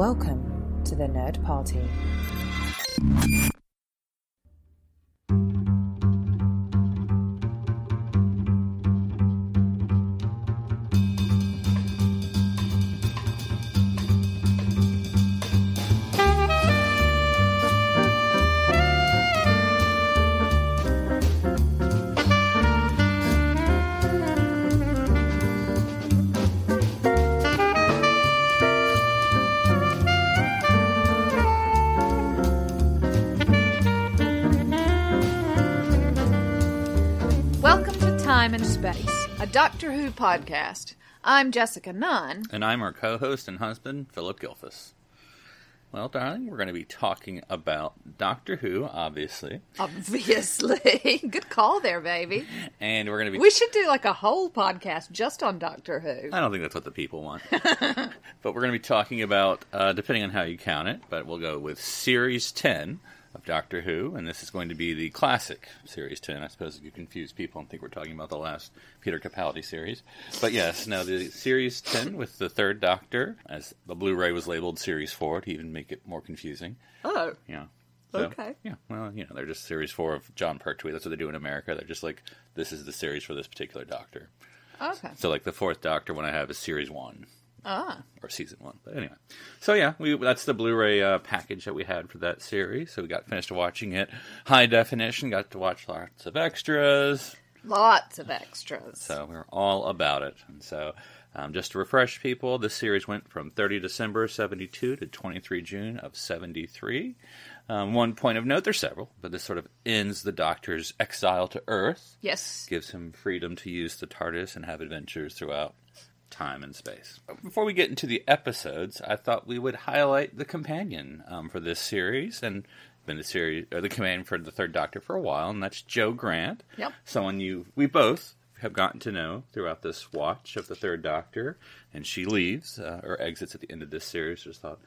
Welcome to the Nerd Party. And Space, a Doctor Who podcast. I'm Jessica Nunn. And I'm our co-host and husband, Philip Gilfus. Well, darling, we're going to be talking about Doctor Who, obviously. Obviously. Good call there, baby. And we're going to be... We should do like a whole podcast just on Doctor Who. I don't think that's what the people want. But we're going to be talking about, depending on how you count it, but we'll go with Series 10 of Doctor Who, and this is going to be the classic Series 10. I suppose you confuse people and think we're talking about the last Peter Capaldi series. But yes, now the Series 10 with the third Doctor, as the Blu-ray was labeled Series 4 to even make it more confusing. Oh. Yeah. So, okay. Yeah, well, you know, they're just Series 4 of John Pertwee. That's what they do in America. They're just like, this is the series for this particular Doctor. Okay. So like the fourth Doctor when I have is Series 1. Ah. Or season one. But anyway. So yeah, that's the Blu-ray package that we had for that series. So we got finished watching it. High definition. Got to watch lots of extras. Lots of extras. So we were all about it. And so just to refresh people, this series went from 30 December, 72 to 23 June of 73. One point of note, there's several, but this sort of ends the Doctor's exile to Earth. Yes. Gives him freedom to use the TARDIS and have adventures throughout time and space. Before we get into the episodes, I thought we would highlight the companion for this series, and been the series or the companion for the third Doctor for a while, and that's Jo Grant. Yep. Someone we both have gotten to know throughout this watch of the third Doctor, and she leaves or exits at the end of this series. Just thought,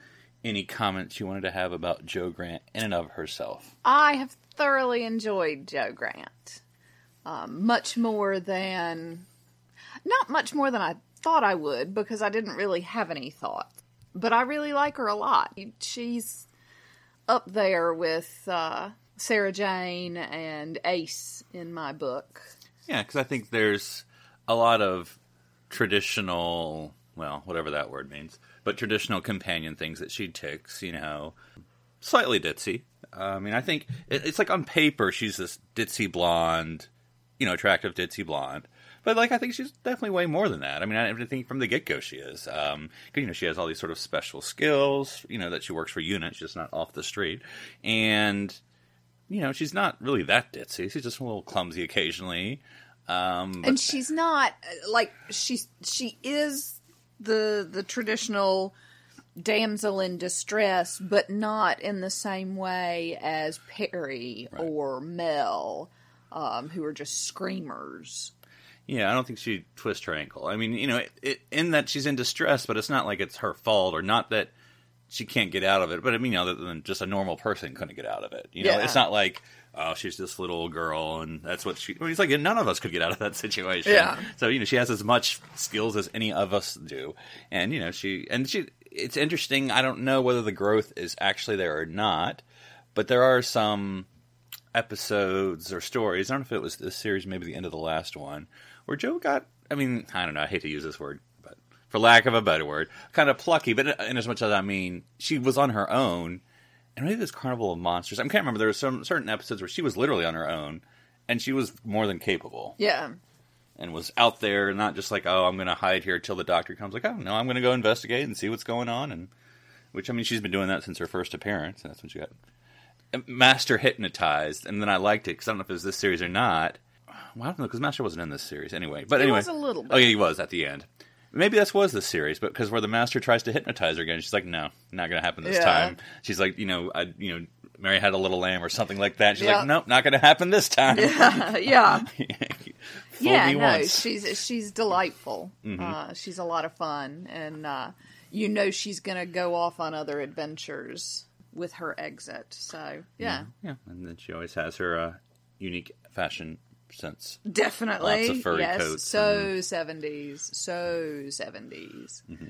any comments you wanted to have about Jo Grant in and of herself? I have thoroughly enjoyed Jo Grant, not much more than I thought I would, because I didn't really have any thoughts. But I really like her a lot. She's up there with Sarah Jane and Ace in my book. Yeah, because I think there's a lot of traditional, well, whatever that word means, but traditional companion things that she ticks, you know, slightly ditzy. I mean, I think it's like on paper she's this ditzy blonde, you know, attractive ditzy blonde. But, like, I think she's definitely way more than that. I mean, I think from the get-go she is. You know, she has all these sort of special skills, you know, that she works for UNIT. She's just not off the street. And, you know, she's not really that ditzy. She's just a little clumsy occasionally. And she's not, like, she is the traditional damsel in distress, but not in the same way as Perry right. or Mel, who are just screamers. Yeah, I don't think she'd twist her ankle. I mean, you know, in that she's in distress, but it's not like it's her fault or not that she can't get out of it. But, I mean, other than just a normal person couldn't get out of it. You know, yeah. It's not like, oh, she's this little girl and that's what she... I mean, it's like none of us could get out of that situation. Yeah. So, you know, she has as much skills as any of us do. And, you know, it's interesting. I don't know whether the growth is actually there or not, but there are some episodes or stories. I don't know if it was this series, maybe the end of the last one, where Jo got, I mean, I don't know, I hate to use this word, but for lack of a better word, kind of plucky, but in as much as I mean, she was on her own, and maybe this Carnival of Monsters, I can't remember, there were some certain episodes where she was literally on her own, and she was more than capable. Yeah. And was out there, not just like, oh, I'm going to hide here till the Doctor comes, like, oh, no, I'm going to go investigate and see what's going on, and which, I mean, she's been doing that since her first appearance, and that's when she got Master hypnotized, and then I liked it, because I don't know if it was this series or not. Well, I don't know, because Master wasn't in this series anyway. But anyway, he was a little bit. Oh, yeah, he was at the end. Maybe this was the series, but because where the Master tries to hypnotize her again, she's like, no, not going to happen this time. She's like, you know, Mary had a little lamb or something like that. She's like, nope, not going to happen this time. Yeah. Fool me once. She's delightful. Mm-hmm. She's a lot of fun, and you know she's going to go off on other adventures with her exit, so yeah, and then she always has her unique fashion sense. Definitely, lots of furry coats. So 70s, mm-hmm.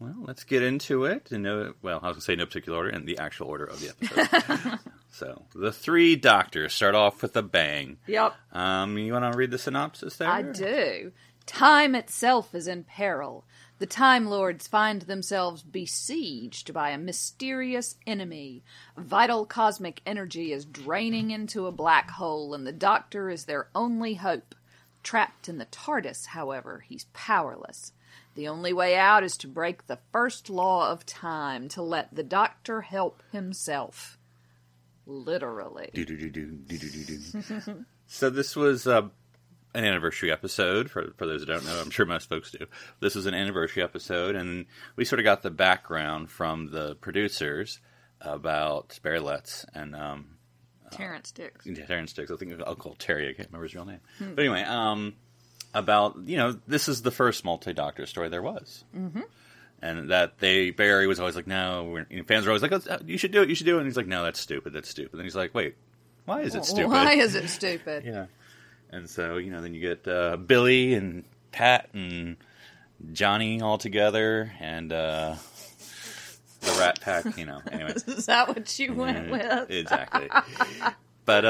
Well, let's get into it. And I was going to say no particular order, in the actual order of the episode. So, the three doctors start off with a bang. Yep. You want to read the synopsis there? I do. Time itself is in peril. The Time Lords find themselves besieged by a mysterious enemy. Vital cosmic energy is draining into a black hole, and the Doctor is their only hope. Trapped in the TARDIS, however, he's powerless. The only way out is to break the first law of time, to let the Doctor help himself. Literally. So this was... an anniversary episode, for those who don't know, I'm sure most folks do. This was an anniversary episode, and we sort of got the background from the producers about Barry Letts and... Terrence Dicks. Terrence Dicks. I think Uncle Terry, I can't remember his real name. Hmm. But anyway, about, this is the first multi-doctor story there was. Mm-hmm. And Barry was always like, no, fans were always like, oh, you should do it. And he's like, no, that's stupid. And he's like, wait, why is it stupid? Yeah. And so, then you get Billy and Pat and Johnny all together and the Rat Pack, Anyway. Is that what you went with? Exactly. But,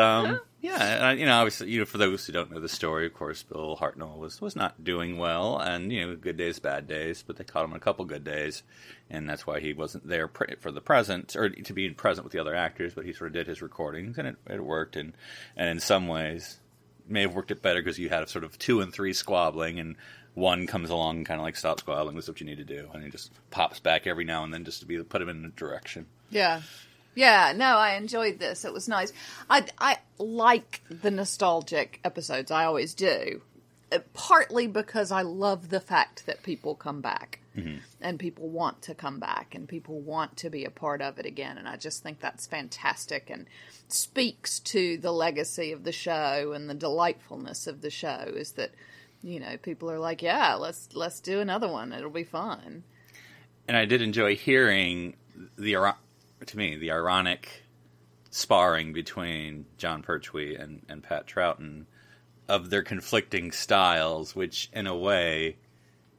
yeah, obviously, for those who don't know the story, of course, Bill Hartnell was not doing well. And, good days, bad days. But they caught him on a couple good days. And that's why he wasn't there for the present, or to be present with the other actors. But he sort of did his recordings, and it worked. And in some ways... may have worked it better because you had sort of two and three squabbling, and one comes along and kind of like stop squabbling, this is what you need to do, and he just pops back every now and then just to put him in a direction. Yeah, no, I enjoyed this. It was nice. I like the nostalgic episodes. I always do. Partly because I love the fact that people come back, mm-hmm. and people want to come back, and people want to be a part of it again, and I just think that's fantastic and speaks to the legacy of the show and the delightfulness of the show. Is that people are like, yeah, let's do another one; it'll be fun. And I did enjoy hearing the ironic sparring between John Pertwee and Pat Troughton. Of their conflicting styles, which in a way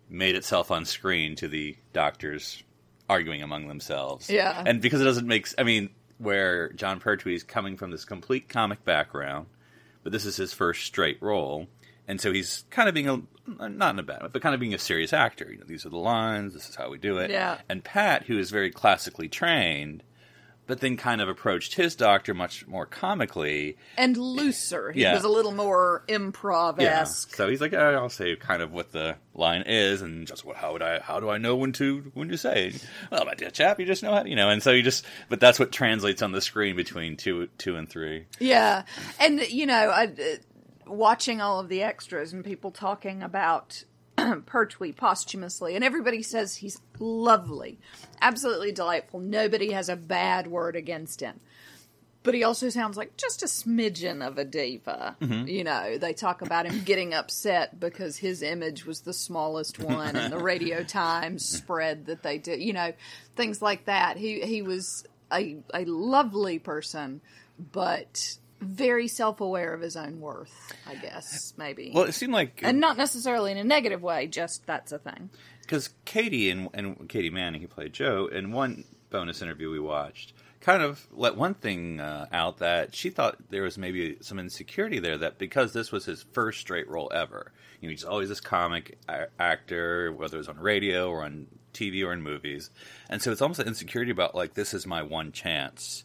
made itself on screen to the doctors arguing among themselves. Yeah. And because it doesn't make... where John Pertwee is coming from this complete comic background, but this is his first straight role, and so he's kind of being not in a bad way, but kind of being a serious actor. These are the lines, this is how we do it. Yeah. And Pat, who is very classically trained... but then kind of approached his doctor much more comically. And looser. He was a little more improv-esque. Yeah. So he's like, I'll say kind of what the line is, and just how do I know when to say? Well, my dear chap, you just know how to, and so you just, but that's what translates on the screen between two and three. Yeah. And, watching all of the extras and people talking about Pertwee posthumously, and everybody says he's lovely, absolutely delightful. Nobody has a bad word against him, but he also sounds like just a smidgen of a diva. Mm-hmm. They talk about him getting upset because his image was the smallest one, and the Radio Times spread that they did. Things like that. He was a lovely person, but. Very self-aware of his own worth, I guess, maybe. Well, it seemed like... and not necessarily in a negative way, just that's a thing. Because Katie and Katie Manning, who played Jo, in one bonus interview we watched, kind of let one thing out that she thought there was maybe some insecurity there, that because this was his first straight role ever, he's always this comic actor, whether it was on radio or on TV or in movies, and so it's almost an insecurity about, this is my one chance...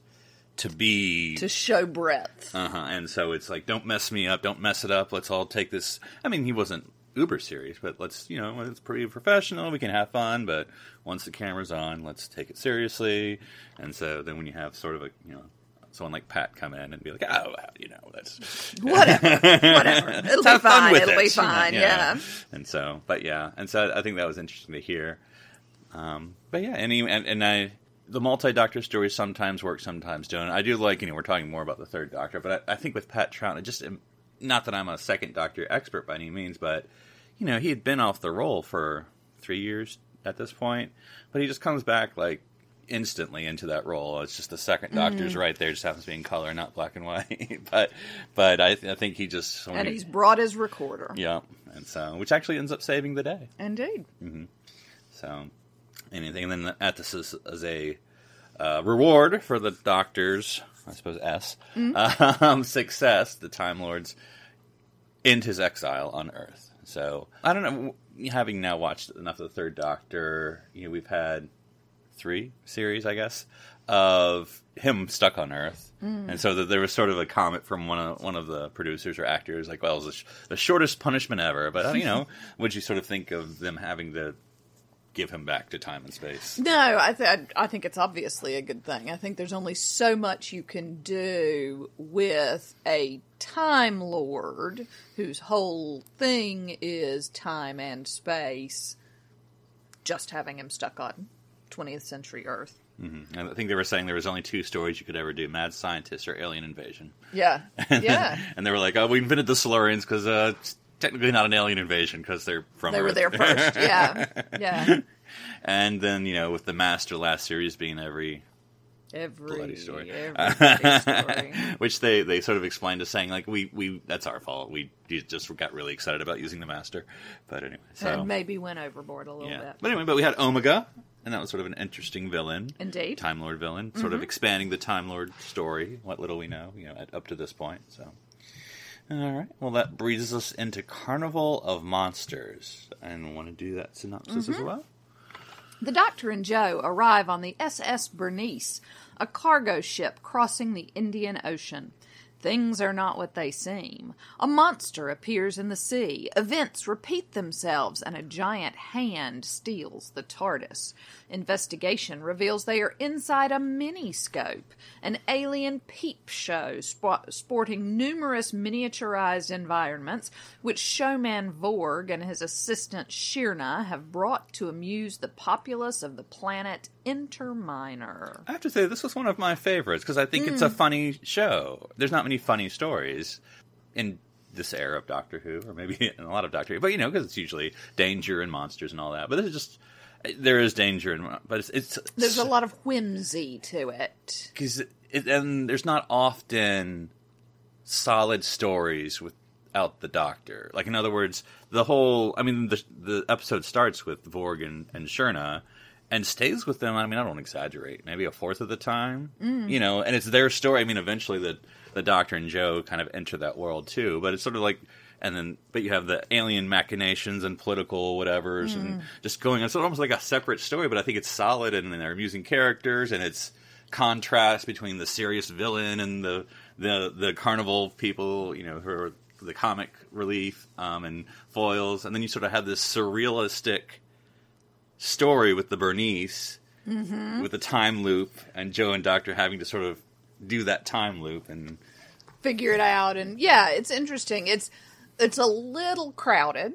to show breadth. And so it's like, don't mess me up, don't mess it up, let's all take this. He wasn't uber serious, but let's, it's pretty professional, we can have fun, but once the camera's on, let's take it seriously. And so then when you have sort of a, someone like Pat come in and be like, oh, that's... Whatever. It'll be fine, yeah. And so I think that was interesting to hear. But yeah, the multi-doctor stories sometimes work, sometimes don't. I do like, we're talking more about the third doctor, but I think with Pat Troughton, not that I'm a second doctor expert by any means, but, he had been off the roll for 3 years at this point, but he just comes back, instantly into that role. It's just the second doctor's right there, just happens to be in color, not black and white. But I think he just... and he's brought his recorder. Yeah, and so, which actually ends up saving the day. Indeed. Mm-hmm. So... anything. And then Ethis is a reward for the Doctor's, I suppose, success, the Time Lords, end his exile on Earth. So, I don't know, having now watched enough of the Third Doctor, we've had 3 series, I guess, of him stuck on Earth. And so there was sort of a comment from one of the producers or actors, like, well, it was the shortest punishment ever. But, what'd you sort of think of them having to give him back to time and space? No, I think it's obviously a good thing. I think there's only so much you can do with a Time Lord whose whole thing is time and space, just having him stuck on 20th century Earth. Mm-hmm. And I think they were saying there was only 2 stories you could ever do, Mad Scientist or Alien Invasion. Yeah, and they were like, oh, we invented the Silurians because it's technically not an alien invasion because they're from Earth. They were there first, yeah. And then, with the Master last series being every bloody story. Every story. Which they sort of explained as saying, like, we that's our fault. We just got really excited about using the Master. But anyway, so. And maybe went overboard a little bit. But anyway, we had Omega. And that was sort of an interesting villain. Indeed. Time Lord villain. Sort of expanding the Time Lord story, what little we know, up to this point. So, all right. Well, that breezes us into Carnival of Monsters. And want to do that synopsis as well? The Doctor and Jo arrive on the SS Bernice, a cargo ship crossing the Indian Ocean. Things are not what they seem. A monster appears in the sea. Events repeat themselves, and a giant hand steals the TARDIS. Investigation reveals they are inside a mini-scope, an alien peep show sporting numerous miniaturized environments, which showman Vorg and his assistant Shirna have brought to amuse the populace of the planet Interminor. I have to say, this was one of my favorites, because I think it's a funny show. There's not many funny stories in this era of Doctor Who, or maybe in a lot of Doctor Who, but because it's usually danger and monsters and all that. But this is just, there is danger, but it's there's a lot of whimsy to it. And there's not often solid stories without the Doctor. Like, in other words, the episode starts with Vorg and Shirna, and stays with them, I don't exaggerate, maybe a fourth of the time, and it's their story. Eventually the Doctor and Jo kind of enter that world too, but it's sort of like, but you have the alien machinations and political whatevers and just going, it's almost like a separate story, but I think it's solid, and they're amusing characters, and it's contrast between the serious villain and the carnival people, who are the comic relief, and foils, and then you sort of have this surrealistic story with the Bernice, with the time loop, and Jo and Doctor having to sort of do that time loop and figure it out. And yeah, it's interesting. It's a little crowded,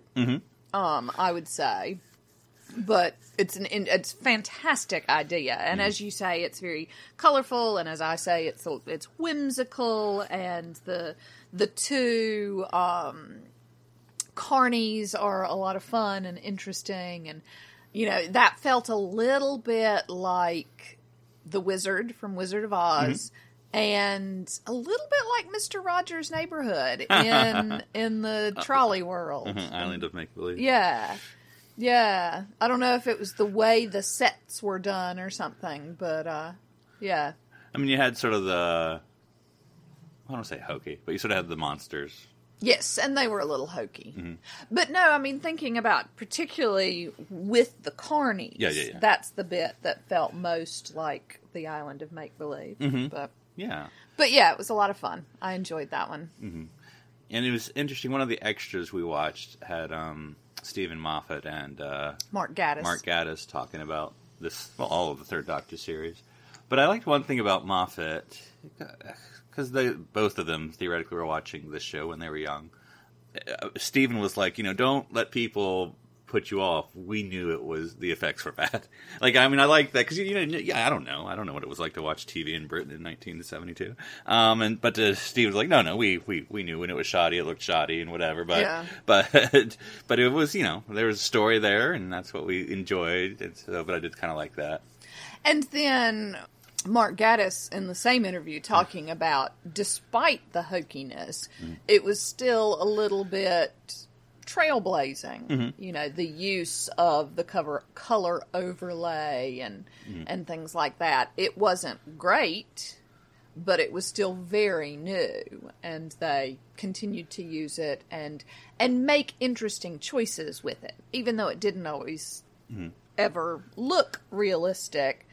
I would say, but it's fantastic idea. And as you say, it's very colorful, and as I say, it's whimsical, and the two carnies are a lot of fun and interesting. And that felt a little bit like the Wizard from Wizard of Oz, and a little bit like Mr. Rogers' Neighborhood in the trolley world. Island of Make-Believe. Yeah. I don't know if it was the way the sets were done or something, but yeah. You had sort of the, I don't want to say hokey, but you sort of had the monsters. Yes, and they were a little hokey. But no, thinking about particularly with the carnies, that's the bit that felt most like the Island of Make-Believe. But it was a lot of fun. I enjoyed that one. And it was interesting. One of the extras we watched had Stephen Moffat and Mark Gatiss talking about this, all of the Third Doctor series. But I liked one thing about Moffat. Because both of them, theoretically, were watching this show when they were young. Stephen was like, don't let people put you off. We knew it was, the effects were bad. Like, I like that. Because, I don't know what it was like to watch TV in Britain in 1972. But Steve was like, no, we knew when it was shoddy, it looked shoddy and whatever. But it was, there was a story there, and that's what we enjoyed. And so, but I did kind of like that. And then Mark Gatiss, in the same interview, talking about, despite the hokiness, it was still a little bit trailblazing, mm-hmm. you know, the use of the color overlay and mm-hmm. and things like that. It wasn't great, but it was still very new, and they continued to use it and make interesting choices with it, even though it didn't always mm-hmm. ever look realistic.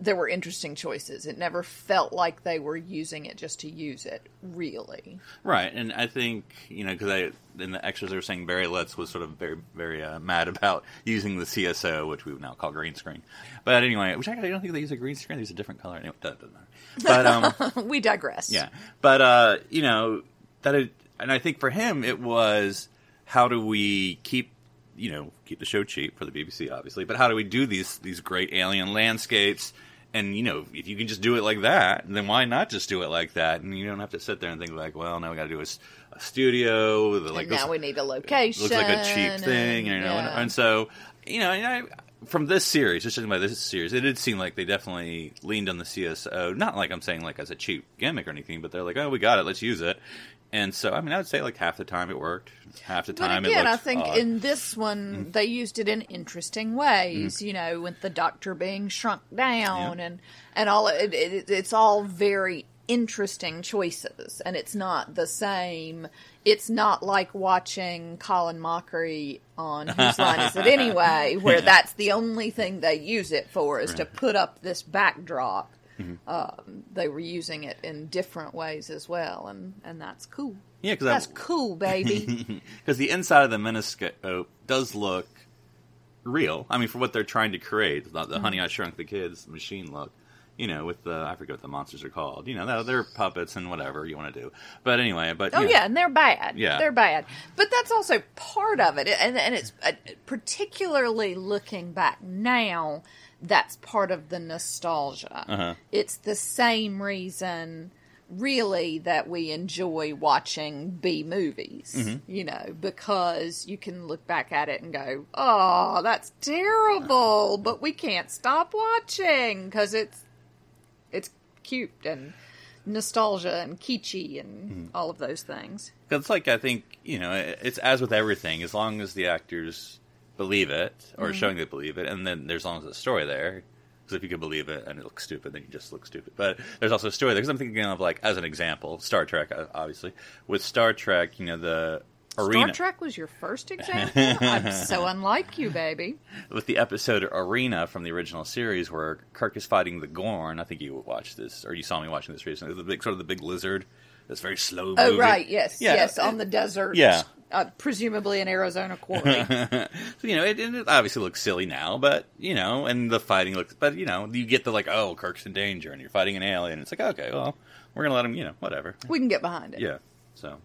There were interesting choices. It never felt like they were using it just to use it, really. Right, and I think, you know, because in the extras they were saying Barry Letts was sort of very, very mad about using the CSO, which we would now call green screen. But anyway, which actually I don't think they use a green screen. They use a different color. Anyway, that doesn't matter. But, we digress. Yeah. But, you know, that it, and I think for him it was, how do we keep the show cheap for the BBC, obviously, but how do we do these great alien landscapes? And, you know, if you can just do it like that, then why not just do it like that? And you don't have to sit there and think like, well, now we got to do a studio. Like, now we need a location. It looks like a cheap thing, you know. Yeah. And so, you know, from this series, just talking about this series, it did seem like they definitely leaned on the CSO. Not like I'm saying like as a cheap gimmick or anything, but they're like, oh, we got it, let's use it. And so, I mean, I would say like half the time it worked, half the time it looked odd. I think in this one, mm-hmm. they used it in interesting ways, mm-hmm. you know, with the Doctor being shrunk down yeah. and all. It's all very interesting choices, and it's not the same. It's not like watching Colin Mockery on Whose Line Is It Anyway, where yeah. that's the only thing they use it for is right. to put up this backdrop. Mm-hmm. They were using it in different ways as well, and that's cool. Yeah, because that's cool, baby. Because the inside of the Miniscope does look real. I mean, for what they're trying to create, the mm-hmm. Honey, I Shrunk the Kids machine look. You know, with the I forget what the monsters are called. You know, they're puppets and whatever you want to do. But anyway, and they're bad. Yeah, they're bad. But that's also part of it, and it's particularly looking back now. That's part of the nostalgia. Uh-huh. It's the same reason, really, that we enjoy watching B movies, mm-hmm. you know, because you can look back at it and go, oh, that's terrible, but we can't stop watching because it's cute and nostalgia and kitschy and mm-hmm. all of those things. It's like, I think, you know, it's as with everything, as long as the actors believe it, or mm-hmm. showing they believe it, and then there's always a story there. Because if you can believe it and it looks stupid, then you just look stupid. But there's also a story there. Because I'm thinking of, like, as an example, Star Trek, obviously. With Star Trek, you know, the arena. Star Trek was your first example? I'm so unlike you, baby. With the episode Arena from the original series where Kirk is fighting the Gorn. I think you watched this, or you saw me watching this recently. The big lizard. That's very slow moving. Oh, right, yes. Yeah, yes, on the desert. Yeah. Presumably an Arizona quarry. So, you know, it obviously looks silly now, but, you know, and the fighting looks... But, you know, you get the, like, oh, Kirk's in danger, and you're fighting an alien. It's like, okay, well, we're going to let him, you know, whatever. We can get behind it. Yeah. So,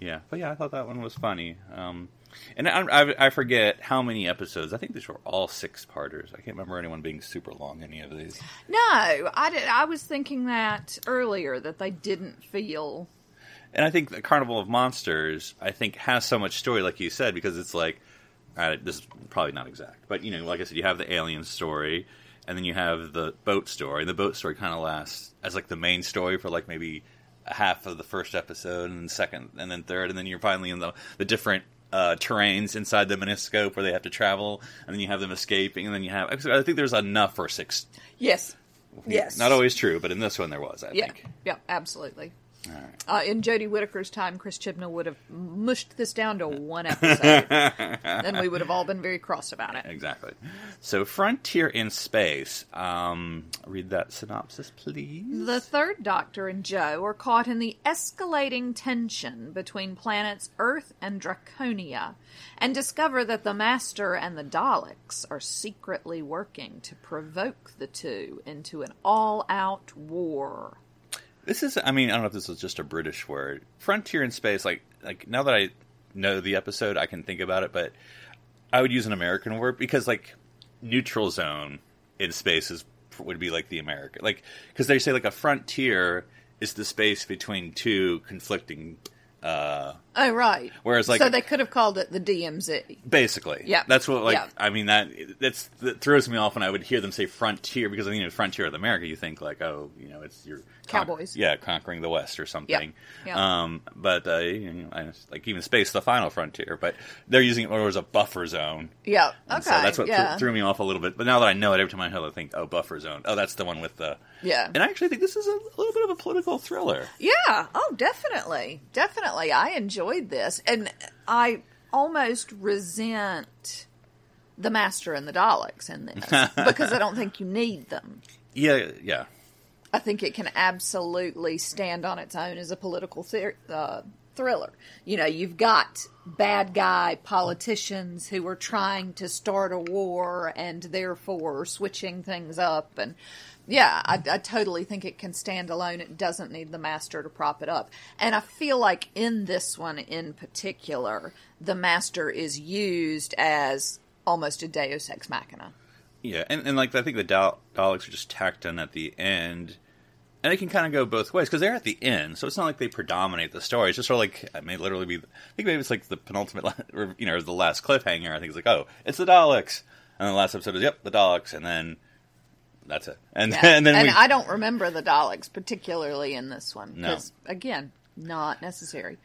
yeah. But, yeah, I thought that one was funny. And I forget how many episodes. I think these were all six-parters. I can't remember anyone being super long, any of these. No, I was thinking that earlier, that they didn't feel... And I think the Carnival of Monsters, I think, has so much story, like you said, because it's like, this is probably not exact, but, you know, like I said, you have the alien story, and then you have the boat story. And the boat story kind of lasts as, like, the main story for, like, maybe half of the first episode, and then second, and then third, and then you're finally in the different terrains inside the Miniscope where they have to travel, and then you have them escaping, and then you have... I think there's enough for six. Yes. Yes. Not always true, but in this one there was, I think. Yeah, absolutely. All right. In Jodie Whittaker's time, Chris Chibnall would have mushed this down to one episode. Then we would have all been very cross about it. Exactly. So, Frontier in Space. Read that synopsis, please. The third Doctor and Jo are caught in the escalating tension between planets Earth and Draconia, and discover that the Master and the Daleks are secretly working to provoke the two into an all-out war. This is, I mean, I don't know if this was just a British word. Frontier in Space, like now that I know the episode, I can think about it, but I would use an American word because, like, neutral zone in space would be, like, the American. Like, because they say, like, a frontier is the space between two conflicting Oh, right. Whereas, like, so they could have called it the DMZ. Basically. Yeah. That's what, like, yeah. I mean, that throws me off when I would hear them say Frontier, because, you know, Frontier of America, you think, like, oh, you know, it's your... Cowboys. Conquering the West or something. Yeah. Yeah. But, you know, like, even Space, the Final Frontier, but they're using it more as a buffer zone. Yeah. Okay. So that's what threw me off a little bit. But now that I know it, every time I hear it, I think, oh, buffer zone. Oh, that's the one with the... Yeah. And I actually think this is a little bit of a political thriller. Yeah. Oh, definitely. Definitely. I enjoyed this, and I almost resent the Master and the Daleks in this because I don't think you need them. Yeah, yeah. I think it can absolutely stand on its own as a political thriller. You know, you've got bad guy politicians who are trying to start a war and therefore switching things up, and yeah, I totally think it can stand alone. It doesn't need the Master to prop it up. And I feel like in this one in particular, the Master is used as almost a deus ex machina. Yeah, and like I think the Daleks are just tacked on at the end. And it can kind of go both ways, because they're at the end, so it's not like they predominate the story. It's just sort of like, it may literally be, I think maybe it's like the penultimate, or, you know, the last cliffhanger. I think it's like, oh, it's the Daleks. And the last episode is, yep, the Daleks. And then... that's it. And, yeah. and then I don't remember the Daleks, particularly in this one. Because, again, not necessary.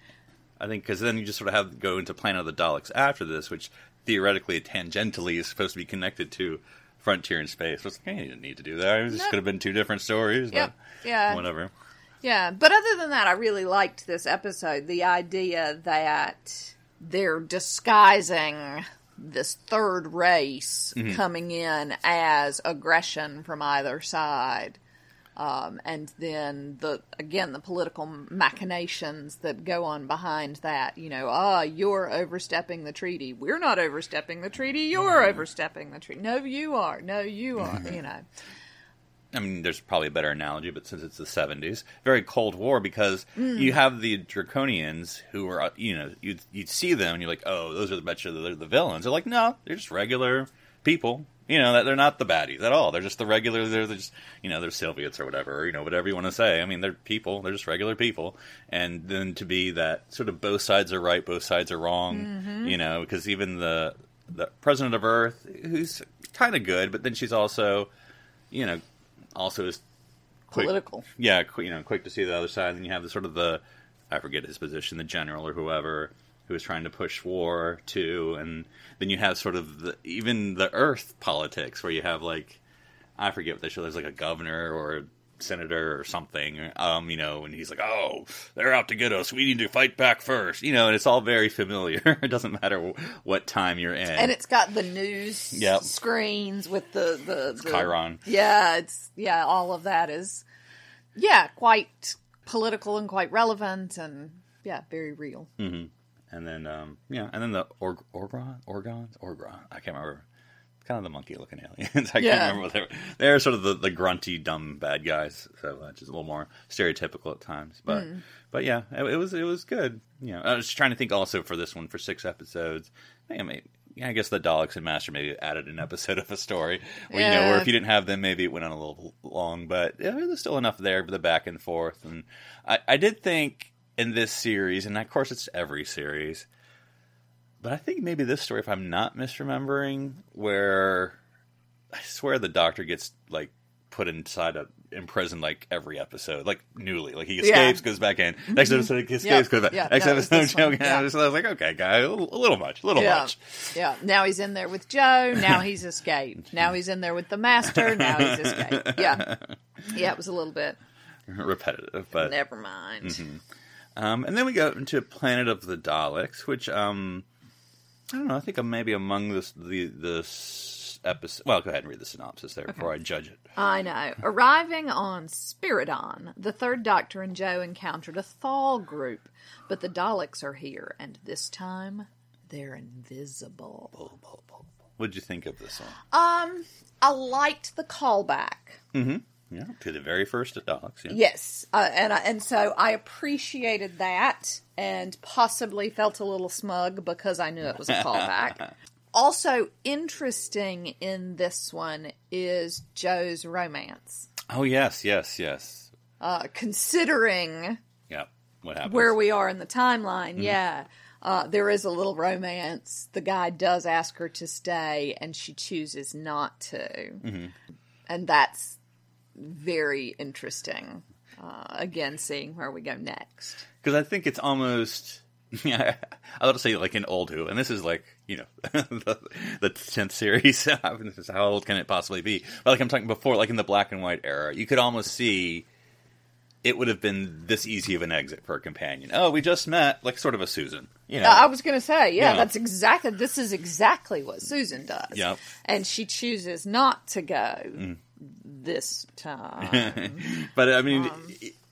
I think because then you just sort of have to go into Planet of the Daleks after this, which theoretically, tangentially, is supposed to be connected to Frontier in Space. But I didn't need to do that. It could have been two different stories. Yep. But yeah. Whatever. Yeah. But other than that, I really liked this episode. The idea that they're disguising... this third race coming in as aggression from either side. And then the political machinations that go on behind that, you know, you're overstepping the treaty. We're not overstepping the treaty. You're overstepping the treaty. No, you are. No, you are, you know. I mean, there's probably a better analogy, but since it's the 70s, very Cold War, because you have the Draconians who are, you know, you'd see them and you're like, oh, those are they're the villains. They're like, no, they're just regular people. You know, that they're not the baddies at all. They're just the regular, they're just, you know, they're Soviets or whatever, or, you know, whatever you want to say. I mean, they're people. They're just regular people. And then to be that sort of both sides are right, both sides are wrong, you know, because even the president of Earth, who's kind of good, but then she's also, you know, also is quick, political. Yeah, you know, quick to see the other side. And then you have the sort of I forget his position, the general or whoever, who is trying to push war too. And then you have sort of even the Earth politics, where you have, like, I forget what they show. There's like a governor or a senator or something, you know, and he's like, oh, they're out to get us. We need to fight back first. You know, and it's all very familiar. It doesn't matter what time you're in. And it's got the news screens with the Chiron. Yeah, all of that is, quite political and quite relevant and, very real. Mm-hmm. And then, the Orgons? I can't remember. Kind of the monkey-looking aliens. I can't remember what they were. They're sort of the grunty, dumb bad guys, so just a little more stereotypical at times. But but yeah, it was good. You know, I was trying to think also for this one for 6 episodes. I guess the Daleks and Master maybe added an episode of a story. Where, you know, or if you didn't have them, maybe it went on a little long. But there's still enough there for the back and forth. And I did think in this series, and of course it's every series. But I think maybe this story, if I'm not misremembering, where I swear the Doctor gets, like, put inside imprisoned, like, every episode. Like, newly. Like, he escapes, goes back in. Next episode, he escapes, goes back. Next episode, Jo. I was like, okay, guy, a little much. Yeah. Now he's in there with Jo. Now he's escaped. Now he's in there with the Master. Now he's escaped. Yeah. Yeah, it was a little bit... repetitive, but... never mind. Mm-hmm. And then we go into Planet of the Daleks, which... I don't know. I think I'm maybe among this episode. Well, go ahead and read the synopsis there before I judge it. I know. Arriving on Spyridon, the third Doctor and Jo encountered a Thal group, but the Daleks are here, and this time they're invisible. What'd you think of this one? I liked the callback. Mm-hmm. Yeah, to the very first of Daleks. Yeah. Yes, and so I appreciated that and possibly felt a little smug because I knew it was a callback. Also interesting in this one is Jo's romance. Oh, yes. Considering what happens. Where we are in the timeline, mm-hmm. yeah. There is a little romance. The guy does ask her to stay, and she chooses not to. Mm-hmm. And that's very interesting. Again, seeing where we go next. Because I think it's almost... Yeah, I would say like in Old Who, and this is like, you know, the 10th series. How old can it possibly be? But like I'm talking before, like in the black and white era, you could almost see it would have been this easy of an exit for a companion. Oh, we just met, like sort of a Susan. You know, I was going to say, yeah, you know. This is exactly what Susan does. Yep. And she chooses not to go this time. But I mean...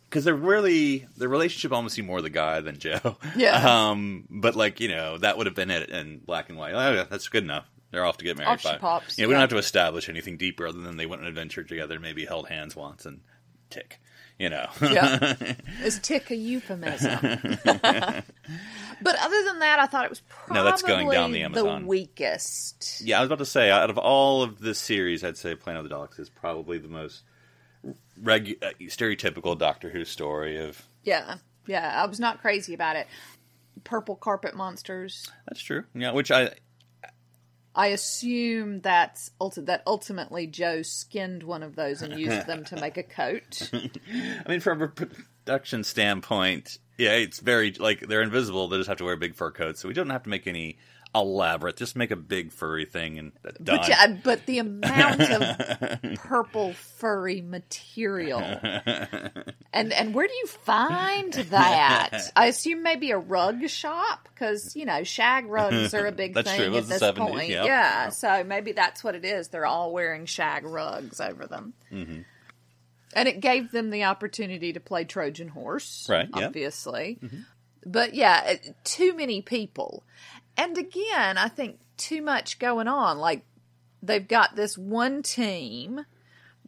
Because they're really, the relationship almost seemed more the guy than Jo. Yeah. But like, you know, that would have been it in black and white. Oh, yeah, that's good enough. They're off to get married. Off she pops. Yeah, we don't have to establish anything deeper other than they went on an adventure together, maybe held hands once and tick, you know. Yeah. Is tick a euphemism? But other than that, I thought it was probably that's going down the Amazon. The weakest. Yeah, I was about to say, out of all of this series, I'd say Planet of the Daleks is probably the most... stereotypical Doctor Who story of... Yeah, I was not crazy about it. Purple carpet monsters. That's true. Yeah, which I assume that ultimately Jo skinned one of those and used them to make a coat. I mean, from a production standpoint, yeah, it's very, like, they're invisible. They just have to wear big fur coats, so we don't have to make any... elaborate. Just make a big furry thing and done. But the amount of purple furry material. And where do you find that? I assume maybe a rug shop because, you know, shag rugs are a big thing at this 70s, point. Yep. Yeah. So maybe that's what it is. They're all wearing shag rugs over them. Mm-hmm. And it gave them the opportunity to play Trojan horse, right? Obviously. Yeah. Mm-hmm. But yeah, too many people. And again, I think too much going on. Like, they've got this one team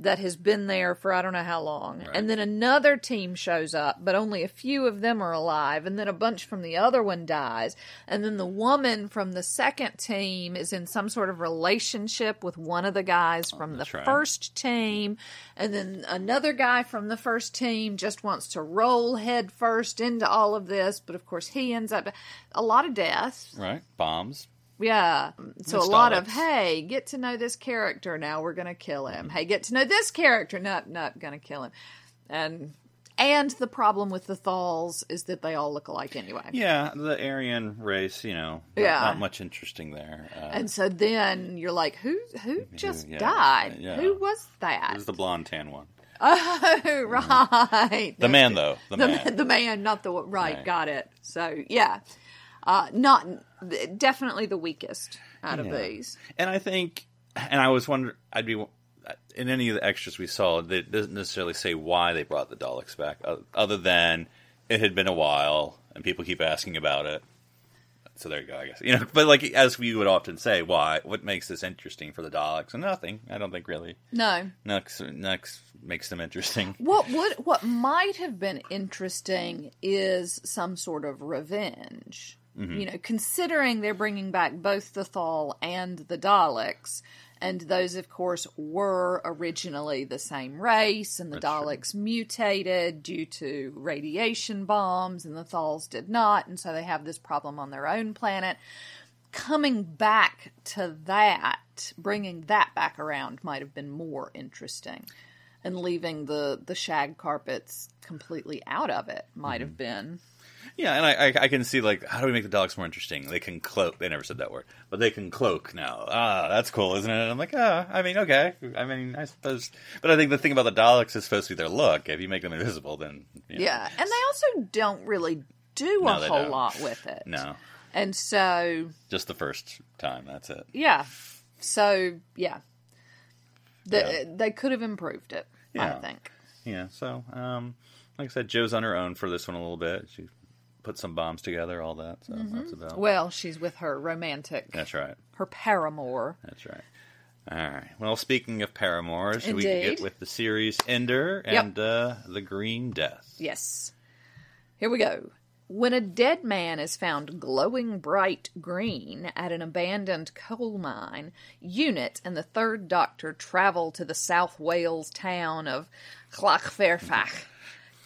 that has been there for I don't know how long. Right. And then another team shows up, but only a few of them are alive. And then a bunch from the other one dies. And then the woman from the second team is in some sort of relationship with one of the guys from the first team. And then another guy from the first team just wants to roll head first into all of this. But, of course, he ends up... A lot of deaths. Right. Bombs. Yeah. So a lot of, hey, get to know this character. Now we're going to kill him. Mm-hmm. Hey, get to know this character. Nope, going to kill him. And the problem with the Thals is that they all look alike anyway. Yeah, the Aryan race, you know, not much interesting there. And so then you're like, who just died? Yeah. Who was that? It was the blonde tan one. Oh, right. The man, though. The man. The man, not the... Right, got it. So, yeah. Definitely the weakest out of these. And I think, and I was wondering, I'd be, in any of the extras we saw, it doesn't necessarily say why they brought the Daleks back, other than it had been a while and people keep asking about it. So there you go, I guess. You know, but like, as we would often say, why, what makes this interesting for the Daleks? And nothing, I don't think really. No. Next makes them interesting. What might have been interesting is some sort of revenge. Mm-hmm. You know, considering they're bringing back both the Thal and the Daleks, and those, of course, were originally the same race, and the Daleks mutated due to radiation bombs, and the Thals did not, and so they have this problem on their own planet. Coming back to that, bringing that back around might have been more interesting, and leaving the shag carpets completely out of it might have been... Yeah, and I can see, like, how do we make the Daleks more interesting? They can cloak. They never said that word. But they can cloak now. That's cool, isn't it? And I'm like, I mean, okay. I mean, I suppose. But I think the thing about the Daleks is supposed to be their look. If you make them invisible, then... You know. Yeah, and they also don't really do a whole lot with it. No. And so... Just the first time, that's it. Yeah. So, yeah. They could have improved it, I think. Yeah, so, like I said, Jo's on her own for this one a little bit. She put some bombs together, all that. So that's about. Well, she's with her romantic. That's right. Her paramour. That's right. All right. Well, speaking of paramours, we can get with the series ender and The Green Death. Yes. Here we go. When a dead man is found glowing bright green at an abandoned coal mine, Unit and the Third Doctor travel to the South Wales town of Clachfairfach,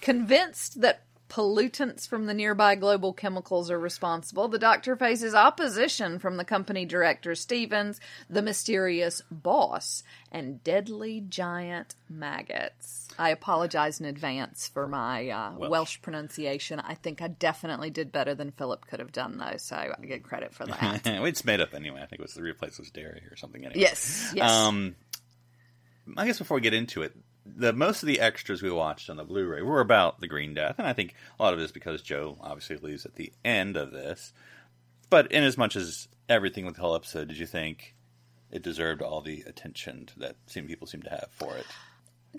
convinced that pollutants from the nearby global chemicals are responsible. The Doctor faces opposition from the company director Stevens, the mysterious boss, and deadly giant maggots. I apologize in advance for my Welsh pronunciation. I think I definitely did better than Philip could have done, though, so I get credit for that. It's made up anyway. I think it was the real place was dairy or something anyway. Yes. I guess before we get into it, most of the extras we watched on the Blu-ray were about the Green Death, and I think a lot of it is because Jo obviously leaves at the end of this. But in as much as everything with the whole episode, did you think it deserved all the attention that people seem to have for it?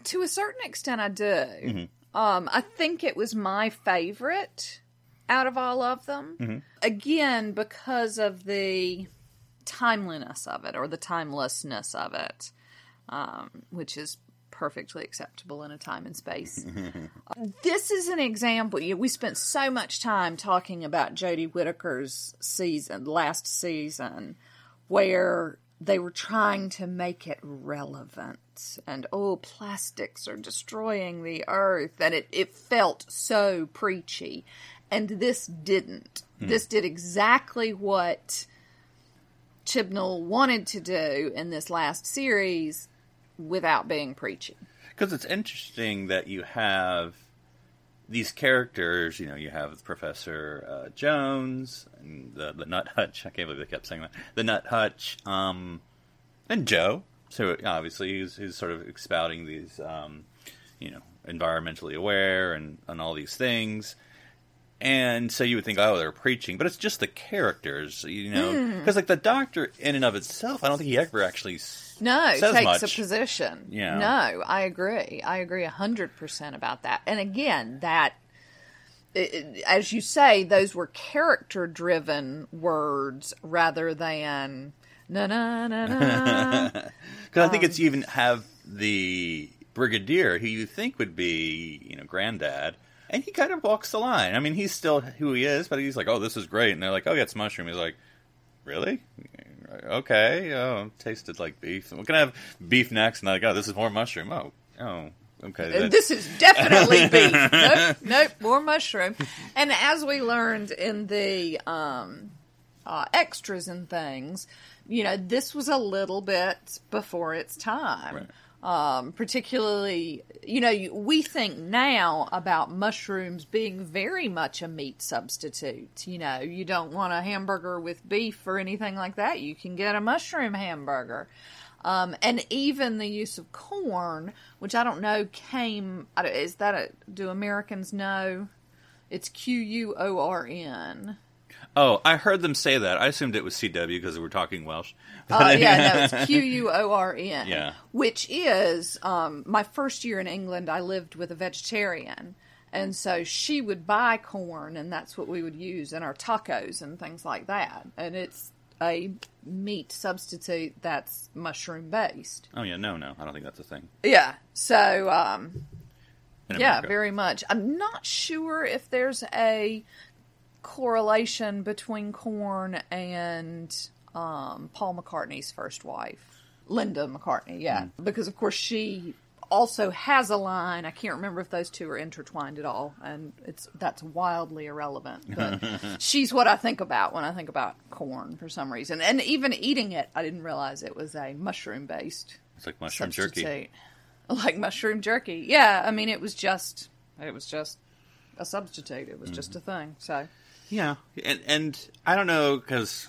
To a certain extent, I do. Mm-hmm. I think it was my favorite out of all of them. Mm-hmm. Again, because of the timeliness of it, or the timelessness of it, which is perfectly acceptable in a time and space. This is an example. We spent so much time talking about Jodie Whittaker's last season, where they were trying to make it relevant. And, plastics are destroying the Earth. And it felt so preachy. And this didn't. Mm. This did exactly what Chibnall wanted to do in this last series, without being preachy. Because it's interesting that you have these characters, you have Professor Jones, and the Nut Hutch, I can't believe they kept saying that, the Nut Hutch, and Jo, so obviously he's sort of expounding these, environmentally aware and all these things. And so you would think, they're preaching, but it's just the characters, because the Doctor in and of itself, I don't think he ever actually takes a position. Yeah. No, I agree. I agree 100% about that. And again, as you say, those were character-driven words rather than na na na na. Because I think it's even have the Brigadier, who you think would be, Granddad. And he kind of walks the line. I mean, he's still who he is, but he's like, this is great. And they're like, yeah, it's mushroom. He's like, really? Okay. Oh, tasted like beef. We're going to have beef next. And they're like, this is more mushroom. Oh, okay. This is definitely beef. Nope, more mushroom. And as we learned in the extras and things, this was a little bit before its time. Right. Particularly, we think now about mushrooms being very much a meat substitute. You don't want a hamburger with beef or anything like that. You can get a mushroom hamburger. And even the use of corn, which I don't know do Americans know? It's Q-U-O-R-N. Oh, I heard them say that. I assumed it was CW because we were talking Welsh. It's Q-U-O-R-N, which is my first year in England, I lived with a vegetarian, and so she would buy corn, and that's what we would use in our tacos and things like that, and it's a meat substitute that's mushroom-based. Oh, yeah, no, I don't think that's a thing. Yeah, so... yeah, very much. I'm not sure if there's a correlation between corn and Paul McCartney's first wife, Linda McCartney, because of course she also has a line. I can't remember if those two are intertwined at all, and that's wildly irrelevant, but she's what I think about when I think about corn for some reason. And even eating it, I didn't realize it was a mushroom-based it's like mushroom substitute. Jerky. Like mushroom jerky. Yeah, I mean, it was just a substitute. It was just a thing, so... Yeah, and I don't know, because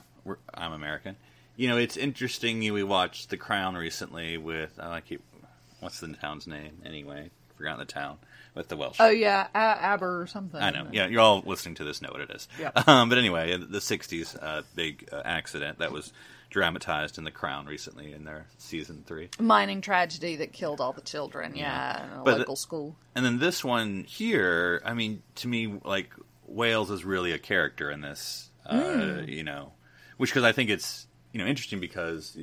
I'm American. It's interesting, we watched The Crown recently with, what's the town's name anyway? Forgotten the town, with the Welsh. Oh, yeah, Aber or something. I know, yeah, you're all listening to this know what it is. Yep. But anyway, the 60s big accident that was dramatized in The Crown recently in their season 3. Mining tragedy that killed all the children, in a local school. And then this one here, I mean, to me, like... Wales is really a character in this, which because I think it's, interesting because,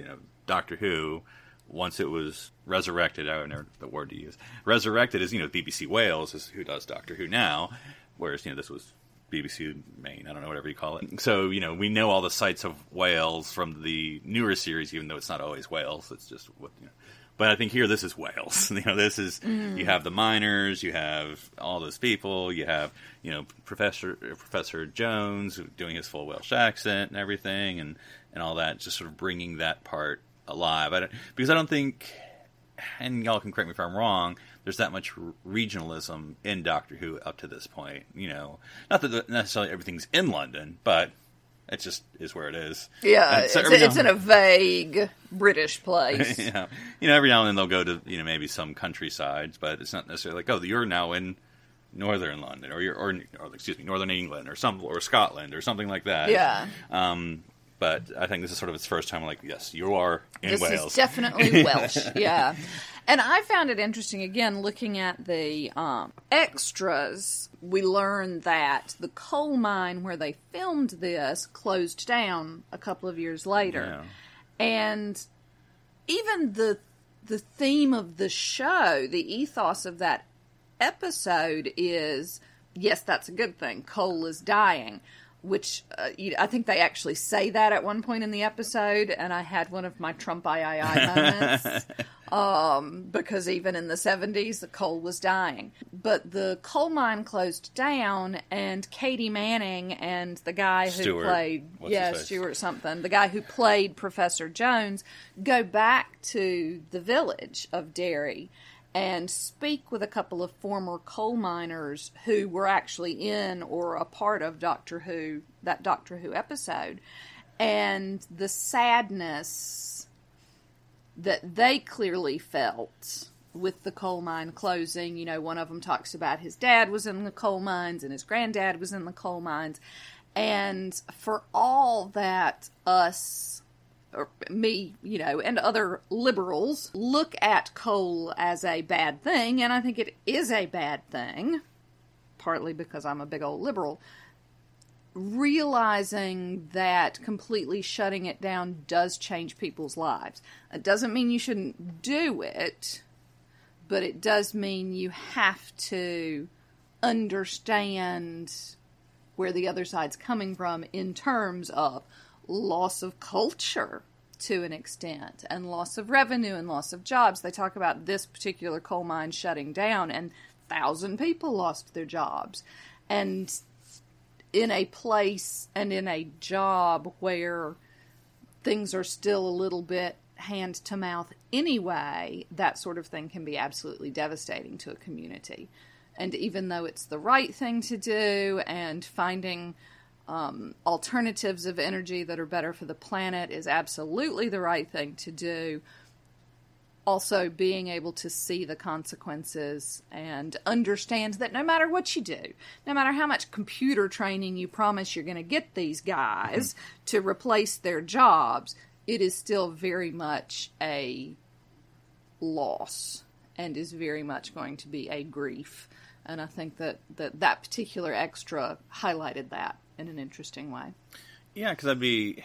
Doctor Who, once it was resurrected, I don't know the word to use, resurrected is, BBC Wales is who does Doctor Who now, whereas, this was BBC Maine, I don't know, whatever you call it. So, you know, we know all the sights of Wales from the newer series, even though it's not always Wales. It's just what, you know. But I think here, this is Wales. You know, this is, you have the miners, you have all those people, you have, you know, Professor Jones doing his full Welsh accent and everything, and all that, just sort of bringing that part alive. I don't think, and y'all can correct me if I'm wrong, there's that much regionalism in Doctor Who up to this point. You know, not that necessarily everything's in London, but it just is where it is. Yeah, so it's in a vague British place. Yeah, you know, every now and then they'll go to, you know, maybe some countrysides, but it's not necessarily like, oh, you're now in northern London, or you're or northern England, or some, or Scotland, or something like that. Yeah. But I think this is sort of its first time, like, yes, you are in Wales. This is definitely Welsh, yeah. And I found it interesting, again, looking at the extras, we learned that the coal mine where they filmed this closed down a couple of years later. Yeah. And even the theme of the show, the ethos of that episode is, yes, that's a good thing. Coal is dying. Which, I think they actually say that at one point in the episode, and I had one of my Trump I moments, because even in the 70s, the coal was dying. But the coal mine closed down, and Katie Manning and the guy who played Professor Jones, go back to the village of Derry and speak with a couple of former coal miners who were actually in or a part of Doctor Who, that Doctor Who episode, and the sadness that they clearly felt with the coal mine closing. You know, one of them talks about his dad was in the coal mines and his granddad was in the coal mines. And for all that me, you know, and other liberals look at coal as a bad thing, and I think it is a bad thing, partly because I'm a big old liberal, realizing that completely shutting it down does change people's lives. It doesn't mean you shouldn't do it, but it does mean you have to understand where the other side's coming from in terms of loss of culture to an extent, and loss of revenue and loss of jobs. They talk about this particular coal mine shutting down, and 1,000 people lost their jobs. And in a place and in a job where things are still a little bit hand to mouth anyway, that sort of thing can be absolutely devastating to a community. And even though it's the right thing to do, and finding alternatives of energy that are better for the planet is absolutely the right thing to do, also being able to see the consequences and understand that no matter what you do, no matter how much computer training you promise you're going to get these guys to replace their jobs, it is still very much a loss and is very much going to be a grief. And I think that particular extra highlighted that in an interesting way. Yeah, because you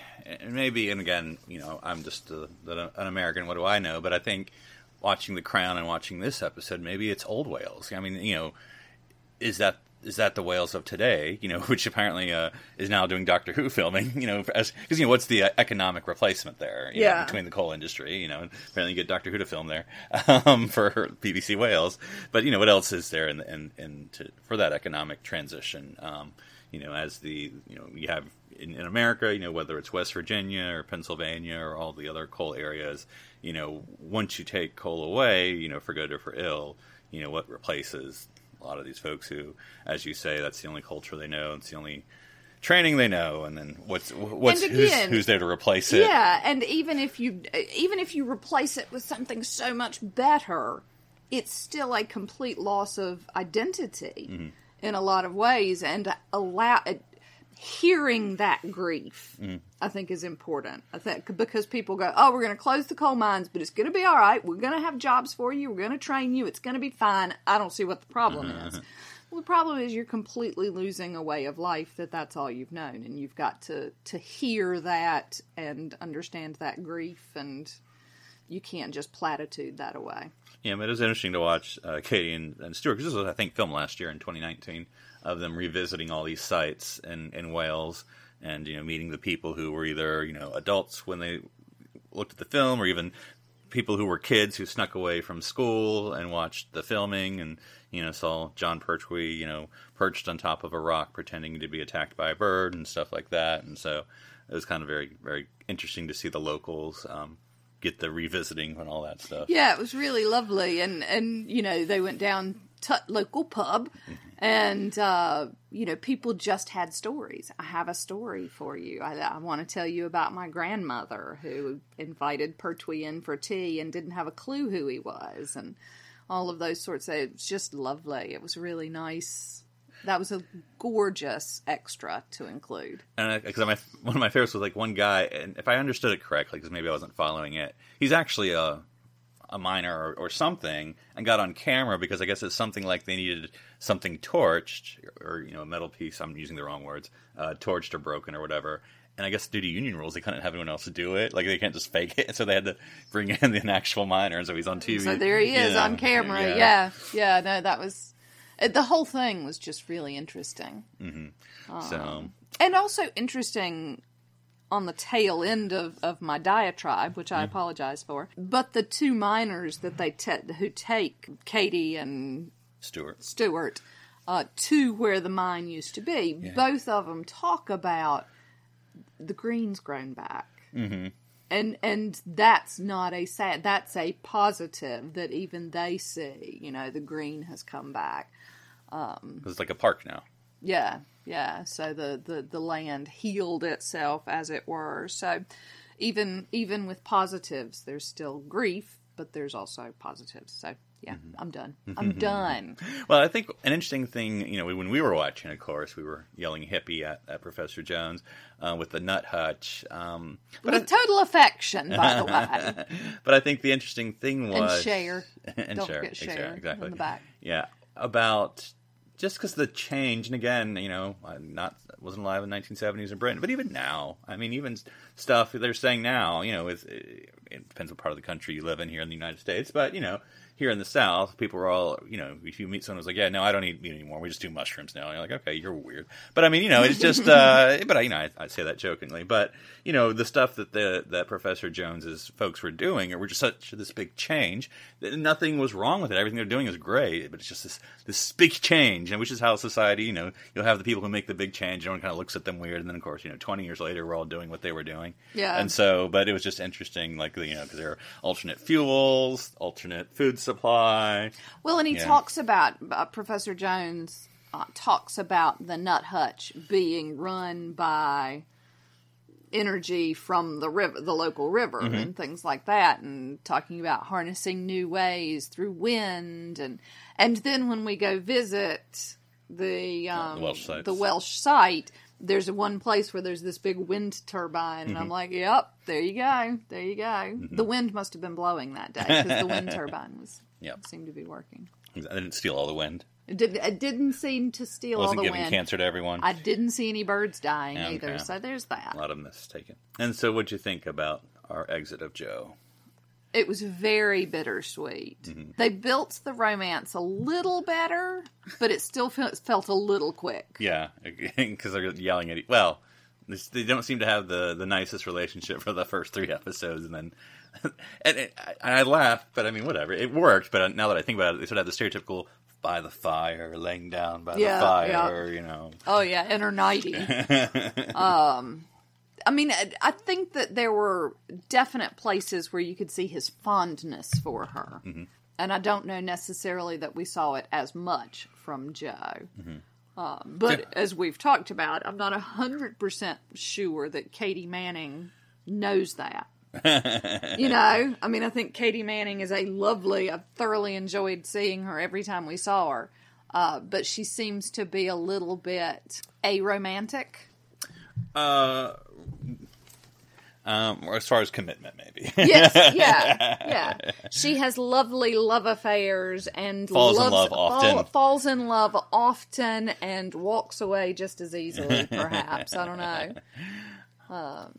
know, I'm just an American, what do I know? But I think watching The Crown and watching this episode, maybe it's old Wales. I mean, you know, is that the Wales of today, you know, which apparently is now doing Doctor Who filming, you know, because, you know, what's the economic replacement there, you know, between the coal industry, you know, apparently you get Doctor Who to film there for BBC Wales. But, you know, what else is there for that economic transition? You know, as you have in America, you know, whether it's West Virginia or Pennsylvania or all the other coal areas, you know, once you take coal away, you know, for good or for ill, you know, what replaces a lot of these folks who, as you say, that's the only culture they know, it's the only training they know, and then who's there to replace it? Yeah, and even if you replace it with something so much better, it's still a complete loss of identity. Mm-hmm. In a lot of ways, and hearing that grief, I think, is important. I think because people go, oh, we're going to close the coal mines, but it's going to be all right. We're going to have jobs for you. We're going to train you. It's going to be fine. I don't see what the problem is. Well, the problem is you're completely losing a way of life that's all you've known, and you've got to hear that and understand that grief, and you can't just platitude that away. Yeah, but it was interesting to watch Katie and Stuart, because this was, I think, filmed last year in 2019. of them revisiting all these sites in Wales and, you know, meeting the people who were either, you know, adults when they looked at the film, or even people who were kids who snuck away from school and watched the filming and, you know, saw John Pertwee, you know, perched on top of a rock pretending to be attacked by a bird and stuff like that. And so it was kind of very, very interesting to see the locals get the revisiting and all that stuff. Yeah, it was really lovely. And you know, they went down to local pub and, you know, people just had stories. I have a story for you. I want to tell you about my grandmother who invited Pertwee in for tea and didn't have a clue who he was and all of those sorts. It was just lovely. It was really nice. That was a gorgeous extra to include. And because one of my favorites was like one guy, and if I understood it correctly, because maybe I wasn't following it, he's actually a miner or something, and got on camera because I guess it's something like they needed something torched or, you know, a metal piece. I'm using the wrong words, torched or broken or whatever. And I guess due to union rules, they couldn't have anyone else to do it. Like, they can't just fake it. So they had to bring in an actual miner. And so he's on TV. So there he is, you know, on camera. Yeah. Yeah. No, that was... The whole thing was just really interesting. Mm-hmm. And also interesting on the tail end of my diatribe, which I apologize for. But the two miners that they who take Katie and Stuart to where the mine used to be, both of them talk about the green's grown back. Mm-hmm. And that's not a sad, that's a positive that even they see, you know, the green has come back. It's like a park now. Yeah, yeah. So the land healed itself, as it were. So even with positives, there's still grief, but there's also positives. So, yeah, mm-hmm. I'm done. I'm done. Well, I think an interesting thing, you know, when we were watching, of course, we were yelling hippie at Professor Jones with the nut hutch. With total affection, by the way. But I think the interesting thing was... And share. Don't forget share. Exactly. In the back. Yeah. About... Just because the change, and again, you know, I wasn't alive in the 1970s in Britain, but even now, I mean, even stuff they're saying now, you know, it depends what part of the country you live in here in the United States, but, you know, here in the South, people are all, you know, if you meet someone who's like, yeah, no, I don't eat meat anymore, we just do mushrooms now, and you're like, okay, you're weird. But, I mean, you know, it's just, but, you know, I say that jokingly, but, you know, the stuff that that Professor Jones's folks were doing, or were just such this big change, that nothing was wrong with it, everything they're doing is great, but it's just this big change. And which is how society, you know, you'll have the people who make the big change, everyone kind of looks at them weird, and then of course, you know, 20 years later we're all doing what they were doing. Yeah. And so, but it was just interesting, like, you know, because there are alternate fuels, alternate food supply. Well, and he talks about, Professor Jones talks about the nut hutch being run by energy from the river, the local river, mm-hmm. and things like that, and talking about harnessing new ways through wind, and then when we go visit the Welsh site, there's one place where there's this big wind turbine, and mm-hmm. I'm like, yep, there you go. Mm-hmm. The wind must have been blowing that day because the wind turbine was seemed to be working. I didn't steal all the wind. It didn't seem to steal all the wind. Wasn't giving cancer to everyone. I didn't see any birds dying either, so there's that. A lot of mistaken. And so what'd you think about our exit of Jo? It was very bittersweet. Mm-hmm. They built the romance a little better, but it still felt a little quick. Yeah, because they're yelling at each other. Well, they don't seem to have the nicest relationship for the first three episodes, and then... And I laughed, but I mean, whatever. It worked, but now that I think about it, they sort of have the stereotypical... By the fire, laying down by the fire, you know. Oh, yeah, and her nighty. I mean, I think that there were definite places where you could see his fondness for her. Mm-hmm. And I don't know necessarily that we saw it as much from Jo. Mm-hmm. But as we've talked about, I'm not 100% sure that Katie Manning knows that. You know, I mean, I think Katie Manning is I've thoroughly enjoyed seeing her every time we saw her. But she seems to be a little bit aromantic. Or as far as commitment, maybe. Yes, yeah. She has lovely love affairs and falls in love often and walks away just as easily, perhaps. I don't know.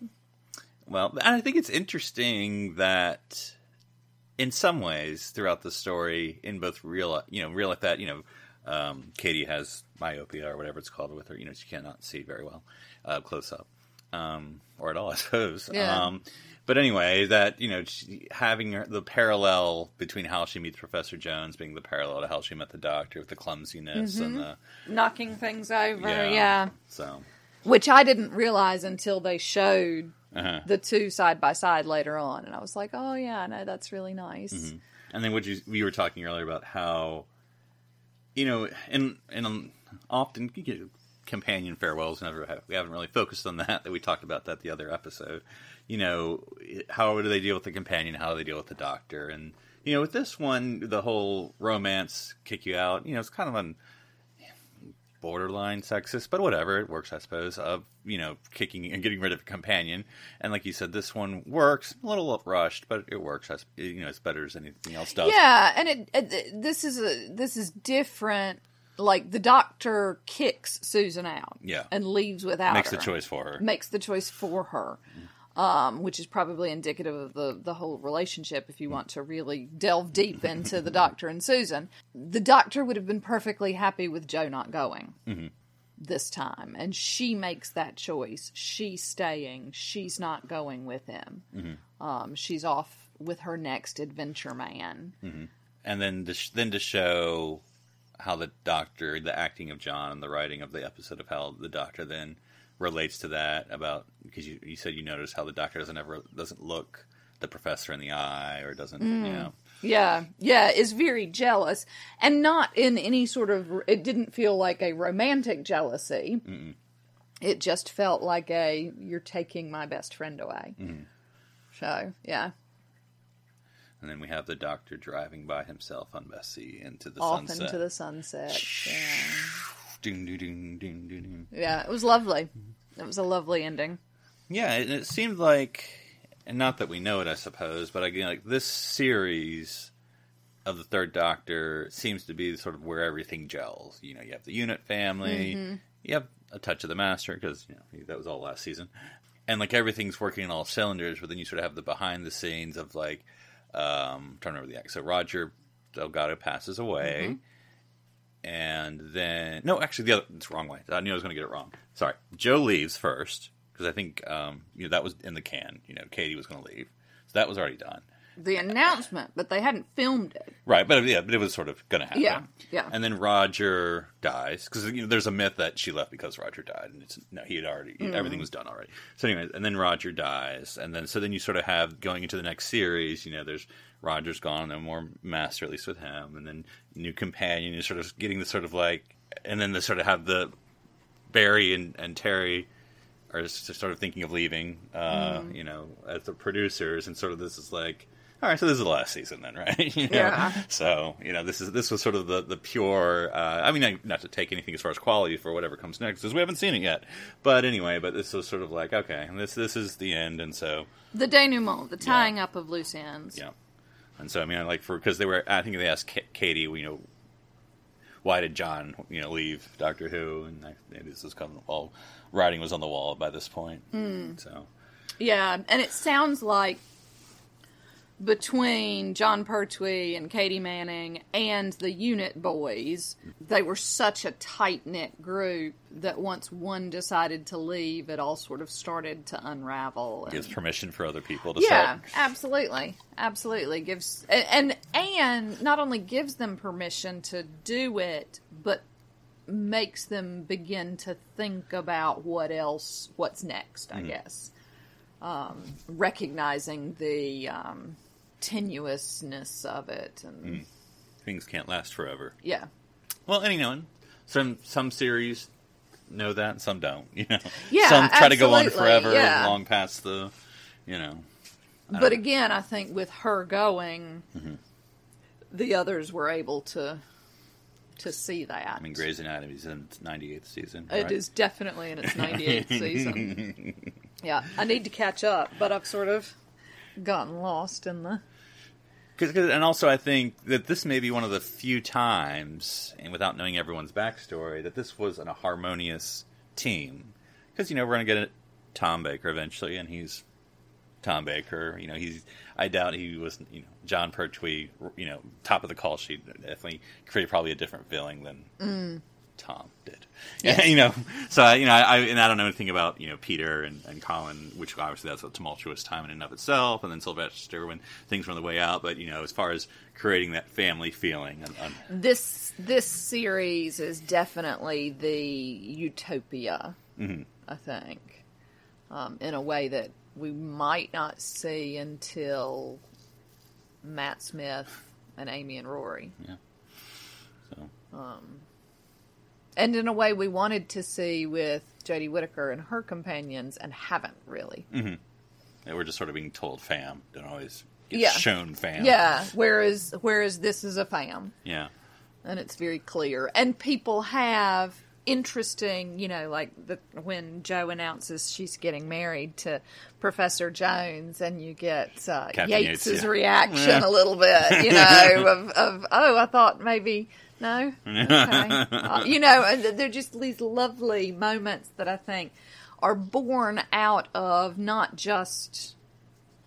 Well, and I think it's interesting that, in some ways, throughout the story, in both real life that Katie has myopia or whatever it's called with her. You know, she cannot see very well close up or at all, I suppose. Yeah. But anyway, that, you know, having the parallel between how she meets Professor Jones being the parallel to how she met the Doctor with the clumsiness and the... knocking things over, yeah. So... which I didn't realize until they showed the two side by side later on. And I was like, oh, yeah, no, that's really nice. Mm-hmm. And then what you were talking earlier about how, you know, and often you get companion farewells, and we haven't really focused on that we talked about that the other episode. You know, how do they deal with the companion? How do they deal with the Doctor? And, you know, with this one, the whole romance kick you out, you know, it's kind of an... borderline sexist, but whatever, it works, I suppose, of, you know, kicking and getting rid of a companion. And like you said, this one works, a little rushed, but it works. You know, it's better as anything else does. Yeah, and this is different. Like, the Doctor kicks Susan out and leaves without her. Makes the choice for her. Which is probably indicative of the whole relationship if you want to really delve deep into the Doctor and Susan. The Doctor would have been perfectly happy with Jo not going this time. And she makes that choice. She's staying. She's not going with him. She's off with her next adventure man. And then to show how the Doctor, the acting of John and the writing of the episode of how the Doctor then... relates to that about, because you said you noticed how the Doctor doesn't look the Professor in the eye or doesn't, you know. Yeah, is very jealous. And not in any sort of, it didn't feel like a romantic jealousy. Mm-mm. It just felt like you're taking my best friend away. Mm-hmm. So, yeah. And then we have the Doctor driving by himself on Bessie into the sunset. Yeah. Ding, ding, ding, ding, ding. Yeah, it was lovely. It was a lovely ending. Yeah, and it seemed like, and not that we know it, I suppose, but again, like this series of the Third Doctor seems to be sort of where everything gels. You know, you have the unit family, you have a touch of the Master, because you know, that was all last season, and like everything's working in all cylinders. But then you sort of have the behind the scenes of like, I'm trying to remember the act. So Roger Delgado passes away. And then... no, actually, it's the wrong way. I knew I was going to get it wrong. Sorry. Jo leaves first, because I think you know, that was in the can. You know, Katie was going to leave. So that was already done. The announcement, but they hadn't filmed it. Right, but it was sort of going to happen. Yeah. And then Roger dies, because you know, there's a myth that she left because Roger died, and he had already... everything was done already. So anyway, and then Roger dies, and then... so then you sort of have, going into the next series, you know, there's... Roger's gone, no more Master, at least with him, and then new companion is sort of getting the sort of like, and then they sort of have the Barry and Terry are just sort of thinking of leaving, you know, as the producers, and sort of this is like, all right, so this is the last season then, right? You know? Yeah. So, you know, this was sort of the pure, I mean, not to take anything as far as quality for whatever comes next, because we haven't seen it yet. But anyway, but this was sort of like, okay, this is the end, and so. The denouement, the tying up of loose ends. Yeah. And so, I mean, like, because they were, I think they asked Katie, you know, why did John, you know, leave Doctor Who? And this was coming, all writing was on the wall by this point. So, yeah, and it sounds like between John Pertwee and Katie Manning and the unit boys, they were such a tight-knit group that once one decided to leave, it all sort of started to unravel. And... gives permission for other people to start. Yeah, absolutely. Absolutely. Gives and not only gives them permission to do it, but makes them begin to think about what else, what's next, I guess. Recognizing the... tenuousness of it, and things can't last forever. Yeah. Well, anyone, some series know that, and some don't. You know. Yeah. Some try to go on forever, long past the, you know. But again, I think with her going, the others were able to see that. I mean, Grey's Anatomy is in its 98th season. Right? It is definitely in its 98th season. Yeah, I need to catch up, but I've sort of gotten lost in the... And also I think that this may be one of the few times, and without knowing everyone's backstory, that this was a harmonious team. Because, you know, we're going to get Tom Baker eventually, and he's Tom Baker. You know, I doubt he was, you know, John Pertwee, you know, top of the call sheet. Definitely created probably a different feeling than Tom did. Yes. You know, so, you know, I don't know anything about, you know, Peter and Colin, which obviously that's a tumultuous time in and of itself, and then Sylvester when things were on the way out. But, you know, as far as creating that family feeling. This series is definitely the utopia, I think, in a way that we might not see until Matt Smith and Amy and Rory. Yeah. So. And in a way we wanted to see with Jodie Whittaker and her companions and haven't really. Mm-hmm. Yeah, we're just sort of being told fam. Don't always get shown fam. Yeah, whereas this is a fam. Yeah. And it's very clear. And people have interesting, you know, like when Jo announces she's getting married to Professor Jones, and you get Yates's reaction a little bit, you know, of oh, I thought maybe... No? Okay. You know, they're just these lovely moments that I think are born out of not just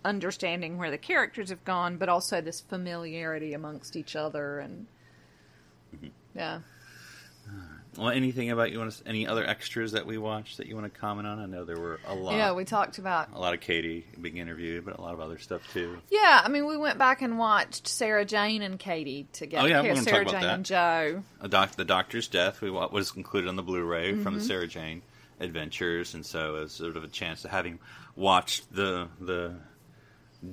understanding where the characters have gone, but also this familiarity amongst each other. And yeah. Well, anything about any other extras that we watched that you want to comment on? I know there were a lot. Yeah, we talked about a lot of Katie being interviewed, but a lot of other stuff too. Yeah, I mean, we went back and watched Sarah Jane and Katie together. Oh yeah, we're going to talk about that. Sarah Jane and Joe. The Doctor's Death was included on the Blu-ray from the Sarah Jane Adventures, and so it was sort of a chance to having watched the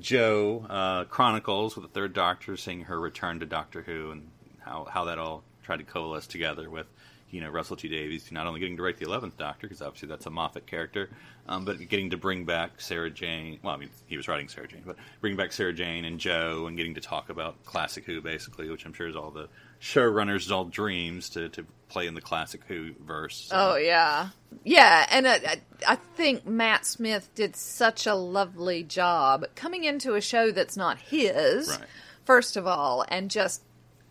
Joe Chronicles with the Third Doctor, seeing her return to Doctor Who and how that all tried to coalesce together with. You know, Russell T. Davies not only getting to write the 11th Doctor, because obviously that's a Moffat character, but getting to bring back Sarah Jane. Well, I mean, he was writing Sarah Jane, but bring back Sarah Jane and Joe and getting to talk about Classic Who, basically, which I'm sure is all the showrunners' all dreams to play in the Classic Who verse. So. Oh, yeah. Yeah, and I think Matt Smith did such a lovely job coming into a show that's not his, right. First of all, and just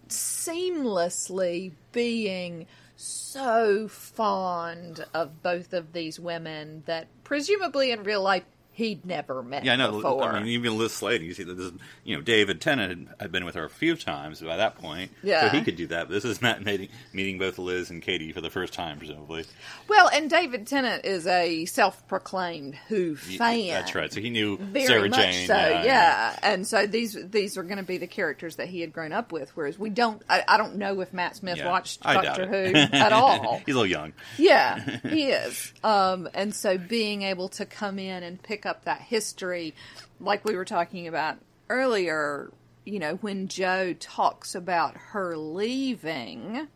seamlessly being... so fond of both of these women that presumably in real life he'd never met before. I mean, even Liz Slater, you see that this, you know, David Tennant had been with her a few times by that point, so he could do that. But this is Matt meeting both Liz and Katie for the first time, presumably. Well, and David Tennant is a self-proclaimed Who fan. Yeah, that's right. So he knew very Sarah much Jane. So and so these are going to be the characters that he had grown up with. Whereas we don't, I don't know if Matt Smith watched Doctor Who at all. He's a little young. Yeah, he is. And so being able to come in and pick up that history, like we were talking about earlier, you know, when Jo talks about her leaving,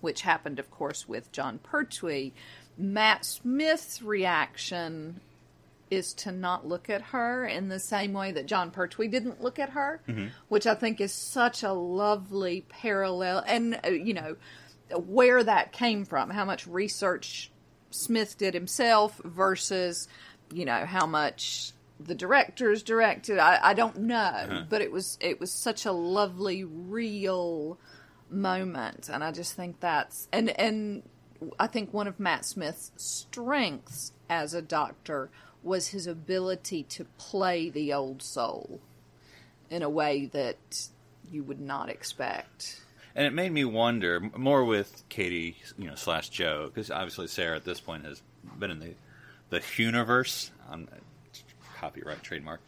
which happened, of course, with John Pertwee, Matt Smith's reaction is to not look at her in the same way that John Pertwee didn't look at her, which I think is such a lovely parallel. And, you know, where that came from, how much research Smith did himself versus... you know, how much the directors directed, I don't know. But it was such a lovely, real moment. And I just think that's... And I think one of Matt Smith's strengths as a doctor was his ability to play the old soul in a way that you would not expect. And it made me wonder, more with Katie, you know, / Joe, because obviously Sarah at this point has been in the Huniverse, copyright trademark.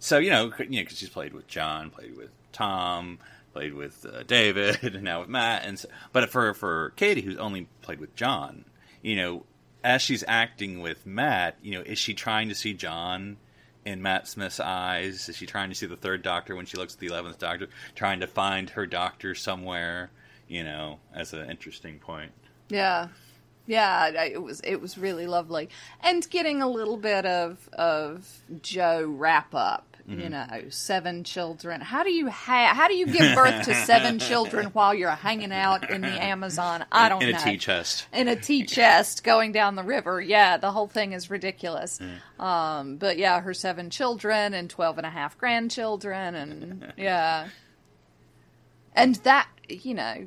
So, you know, because she's played with John, played with Tom, played with David, and now with Matt. And so, but for Katie, who's only played with John, you know, as she's acting with Matt, you know, is she trying to see John in Matt Smith's eyes? Is she trying to see the Third Doctor when she looks at the 11th Doctor? Trying to find her doctor somewhere, you know, as an interesting point. Yeah. Yeah, it was really lovely. And getting a little bit of Jo wrap-up, you know, 7 children. How do you give birth to 7 children while you're hanging out in the Amazon? I don't know. In a tea chest. In a tea chest going down the river. Yeah, the whole thing is ridiculous. But yeah, her 7 children and 12.5 grandchildren and, yeah. And that, you know...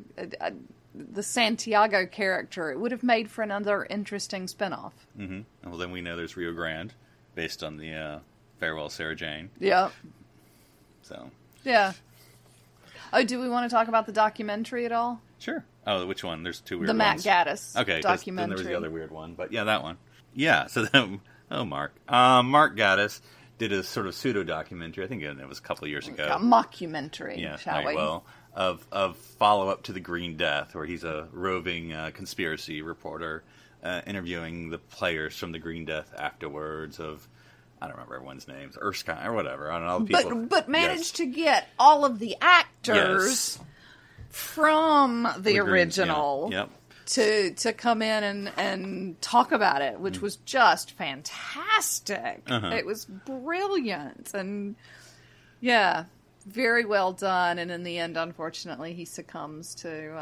the Santiago character, it would have made for another interesting spinoff. Well, then we know there's Rio Grande, based on the Farewell Sarah Jane. Yeah. So. Yeah. Oh, do we want to talk about the documentary at all? Sure. Oh, which one? There's two weird ones. The Matt Gatiss documentary. Then there was the other weird one. But yeah, that one. Yeah. So then, Mark Gatiss did a sort of pseudo-documentary. I think it was a couple of years ago. A mockumentary, of follow-up to The Green Death, where he's a roving conspiracy reporter interviewing the players from The Green Death afterwards of... I don't remember everyone's names, Erskine or whatever. I don't know. All the people. But managed to get all of the actors from the original to come in and talk about it, which was just fantastic. Uh-huh. It was brilliant. And, very well done. And in the end, unfortunately, he succumbs to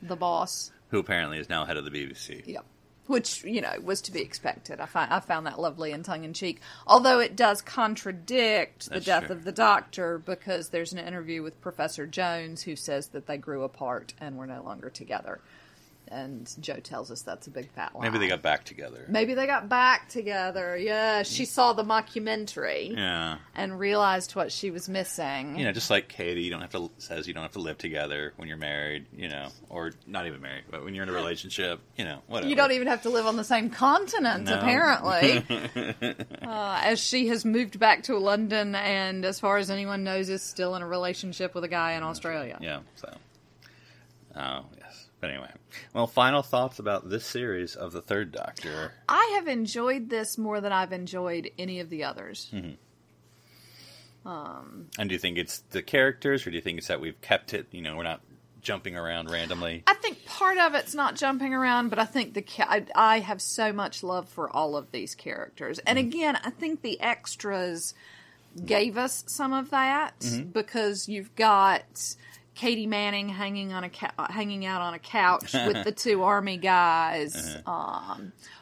the boss. Who apparently is now head of the BBC. Yep. Which, was to be expected. I found that lovely and tongue-in-cheek. Although it does contradict the death of the Doctor, because there's an interview with Professor Jones who says that they grew apart and were no longer together. And Jo tells us that's a big fat lie. Maybe they got back together. Yeah, she saw the mockumentary and realized what she was missing. Just like Katie, you don't have to live together when you're married, or not even married, but when you're in a relationship, whatever. You don't even have to live on the same continent, apparently. As she has moved back to London and, as far as anyone knows, is still in a relationship with a guy in Australia. Yeah, so. Oh, yes. But anyway, well, final thoughts about this series of the Third Doctor. I have enjoyed this more than I've enjoyed any of the others. Mm-hmm. And do you think it's the characters, or do you think it's that we've kept it, we're not jumping around randomly? I think part of it's not jumping around, but I think I have so much love for all of these characters. And again, I think the extras gave us some of that, because you've got... Katie Manning hanging out on a couch with the two army guys,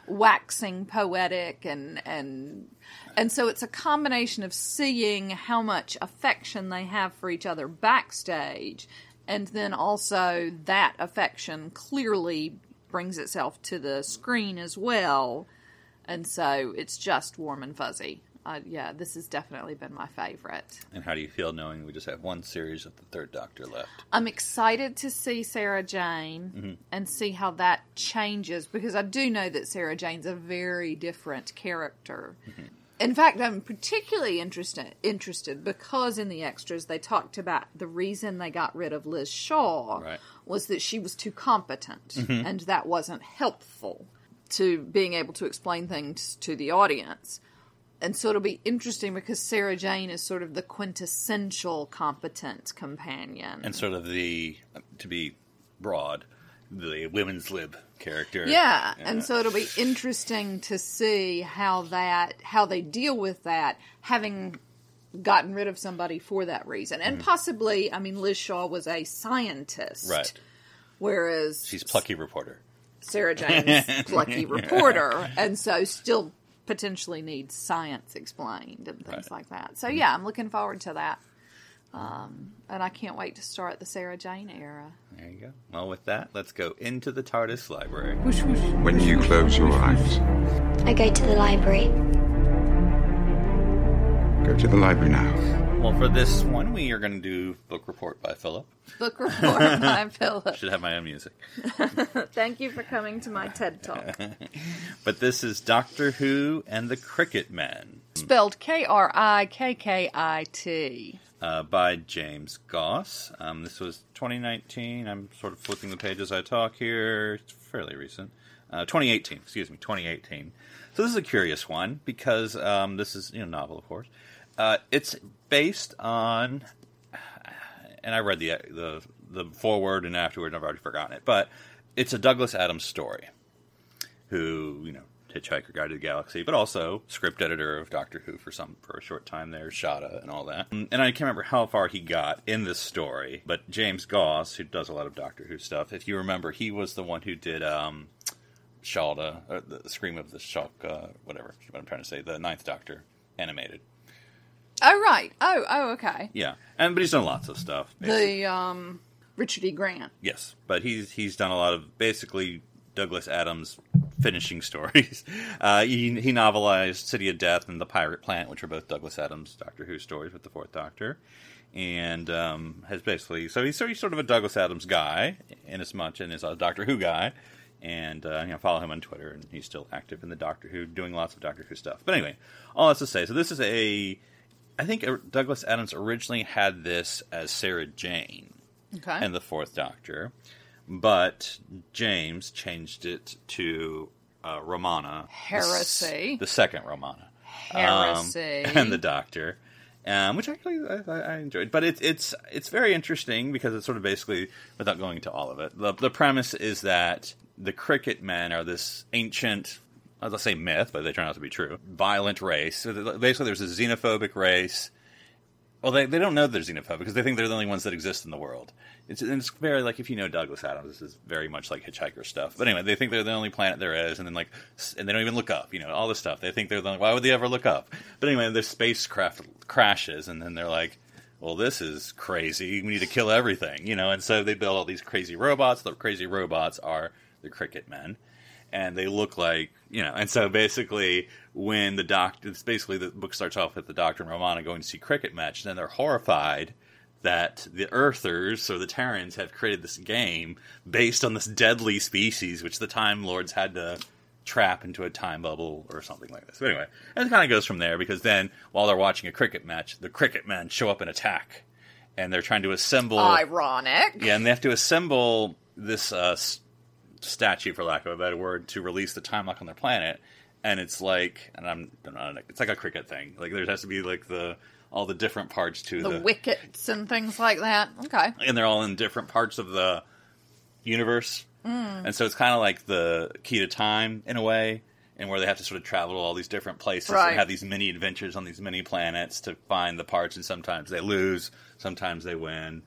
waxing poetic, and so it's a combination of seeing how much affection they have for each other backstage, and then also that affection clearly brings itself to the screen as well, and so it's just warm and fuzzy. This has definitely been my favorite. And how do you feel knowing we just have one series of the Third Doctor left? I'm excited to see Sarah Jane and see how that changes, because I do know that Sarah Jane's a very different character. Mm-hmm. In fact, I'm particularly interested because in the extras they talked about the reason they got rid of Liz Shaw was that she was too competent and that wasn't helpful to being able to explain things to the audience. And so it'll be interesting because Sarah Jane is sort of the quintessential competent companion. And sort of the women's lib character. Yeah, and so it'll be interesting to see how they deal with that, having gotten rid of somebody for that reason. And possibly, Liz Shaw was a scientist. Right. Whereas... she's plucky reporter. Sarah Jane's plucky reporter. And so still... potentially needs science explained and things like that. So, I'm looking forward to that. And I can't wait to start the Sarah Jane era. There you go. Well, with that, let's go into the TARDIS library. When do you close your eyes? I go to the library. Go to the library now. Well, for this one, we are going to do Book Report by Philip. Book Report by Philip. Should have my own music. Thank you for coming to my TED Talk. But this is Doctor Who and the Cricket Men. Spelled Krikkit. By James Goss. This was 2019. I'm sort of flipping the page as I talk here. It's fairly recent. 2018. Excuse me, 2018. So this is a curious one because this is novel, of course. It's based on, and I read the foreword and afterward, and I've already forgotten it, but it's a Douglas Adams story, who, Hitchhiker Guide to the Galaxy, but also script editor of Doctor Who for a short time there, Shada and all that. And I can't remember how far he got in this story, but James Goss, who does a lot of Doctor Who stuff, if you remember, he was the one who did Shada, or the Scream of the Shock, whatever I'm trying to say, the Ninth Doctor animated. Oh, right. Oh, okay. Yeah. But he's done lots of stuff. Basically. The Richard E. Grant. Yes. But he's done a lot of, basically, Douglas Adams finishing stories. He novelized City of Death and The Pirate Planet, which are both Douglas Adams Doctor Who stories with the Fourth Doctor. And has basically... So he's sort of a Douglas Adams guy, as a Doctor Who guy. And follow him on Twitter, and he's still active in the Doctor Who, doing lots of Doctor Who stuff. But anyway, all that's to say, so this is Douglas Adams originally had this as Sarah Jane and the Fourth Doctor, but James changed it to Romana. Heresy. The second Romana. Heresy. And the Doctor. Which actually I enjoyed, but it's very interesting because it's sort of basically, without going into all of it, the premise is that the Cricket Men are this ancient, let's say myth, but they turn out to be true, violent race. So basically, there's a xenophobic race. Well, they don't know they're xenophobic because they think they're the only ones that exist in the world. It's very, like, if you know Douglas Adams, this is very much like Hitchhiker stuff. But anyway, they think they're the only planet there is, and they don't even look up. All this stuff. They think they're the only, why would they ever look up? But anyway, their spacecraft crashes, and then they're like, well, this is crazy. We need to kill everything, And so they build all these crazy robots. The crazy robots are the Cricket Men, and they look like, And so basically, when the Doctor, the book starts off with the Doctor and Romana going to see cricket match, and then they're horrified that the Earthers, or the Terrans, have created this game based on this deadly species, which the Time Lords had to trap into a time bubble or something like this. But anyway, and it kind of goes from there, because then, while they're watching a cricket match, the Cricket Men show up and attack, and they're trying to assemble... Ironic. Yeah, and they have to assemble this... statue, for lack of a better word, to release the time lock on their planet, and it's like, and I'm not, it's like a cricket thing. Like, there has to be like all the different parts to the wickets and things like that. Okay, and they're all in different parts of the universe, and so it's kind of like the key to time in a way, and where they have to sort of travel to all these different places and have these mini adventures on these mini planets to find the parts. And sometimes they lose, sometimes they win.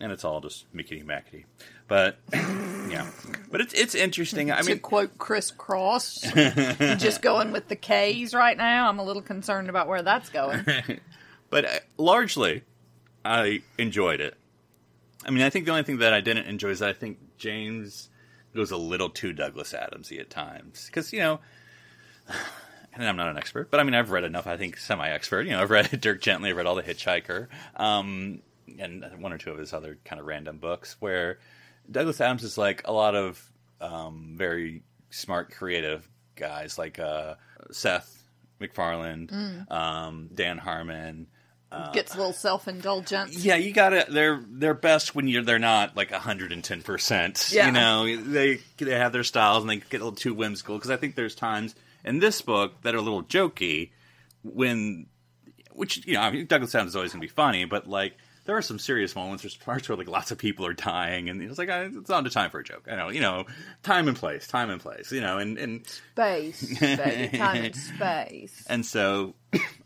And it's all just mickety-mackety. But, yeah. But it's interesting. I mean, to quote Chris Cross, just going with the K's right now, I'm a little concerned about where that's going. But largely, I enjoyed it. I mean, I think the only thing that I didn't enjoy is that I think James goes a little too Douglas Adamsy at times. Because, and I'm not an expert, but I mean, I've read enough, I think, semi-expert. I've read Dirk Gently, I've read all The Hitchhiker. And one or two of his other kind of random books, where Douglas Adams is like a lot of very smart, creative guys, like Seth MacFarlane, Dan Harmon. Gets a little self-indulgent. Yeah, you got it. They're best when they're not like 110%. Yeah. They have their styles and they get a little too whimsical, because I think there's times in this book that are a little jokey which, I mean, Douglas Adams is always going to be funny, but like, there are some serious moments. There's parts where, like, lots of people are dying, and it's like, it's not a time for a joke. I know, time and place, and... Space, baby, time and space. And so,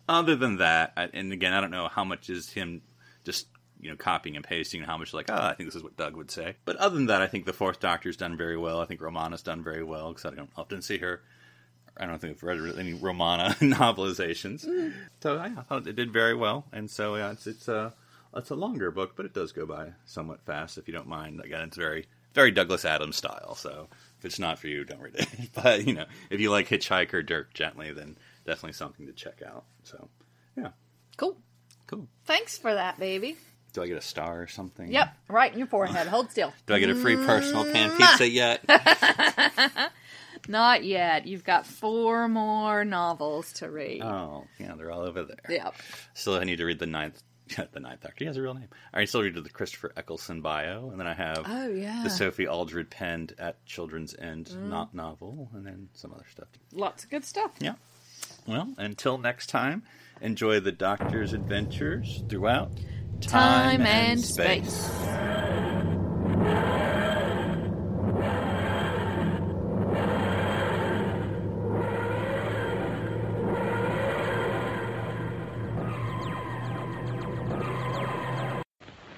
other than that, and again, I don't know how much is him just, copying and pasting, and how much, like, I think this is what Doug would say. But other than that, I think the Fourth Doctor's done very well. I think Romana's done very well, because I don't often see her. I don't think I've read any Romana novelizations. Mm. So, I thought it did very well, and so, yeah, it's a longer book, but it does go by somewhat fast, if you don't mind. Again, it's very, very Douglas Adams style, so if it's not for you, don't read it. But, if you like Hitchhiker, Dirk Gently, then definitely something to check out. So, yeah. Cool. Thanks for that, baby. Do I get a star or something? Yep, right in your forehead. Hold still. Do I get a free personal pan pizza yet? Not yet. You've got 4 more novels to read. Oh, yeah, they're all over there. Yep. Still, I need to read the Ninth Doctor. He has a real name. All right, so I'll read the Christopher Eccleston bio, and then I have the Sophie Aldred penned at Children's End not novel, and then some other stuff. Lots of good stuff. Yeah. Well, until next time, enjoy the Doctor's adventures throughout time and space.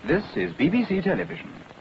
This is BBC Television.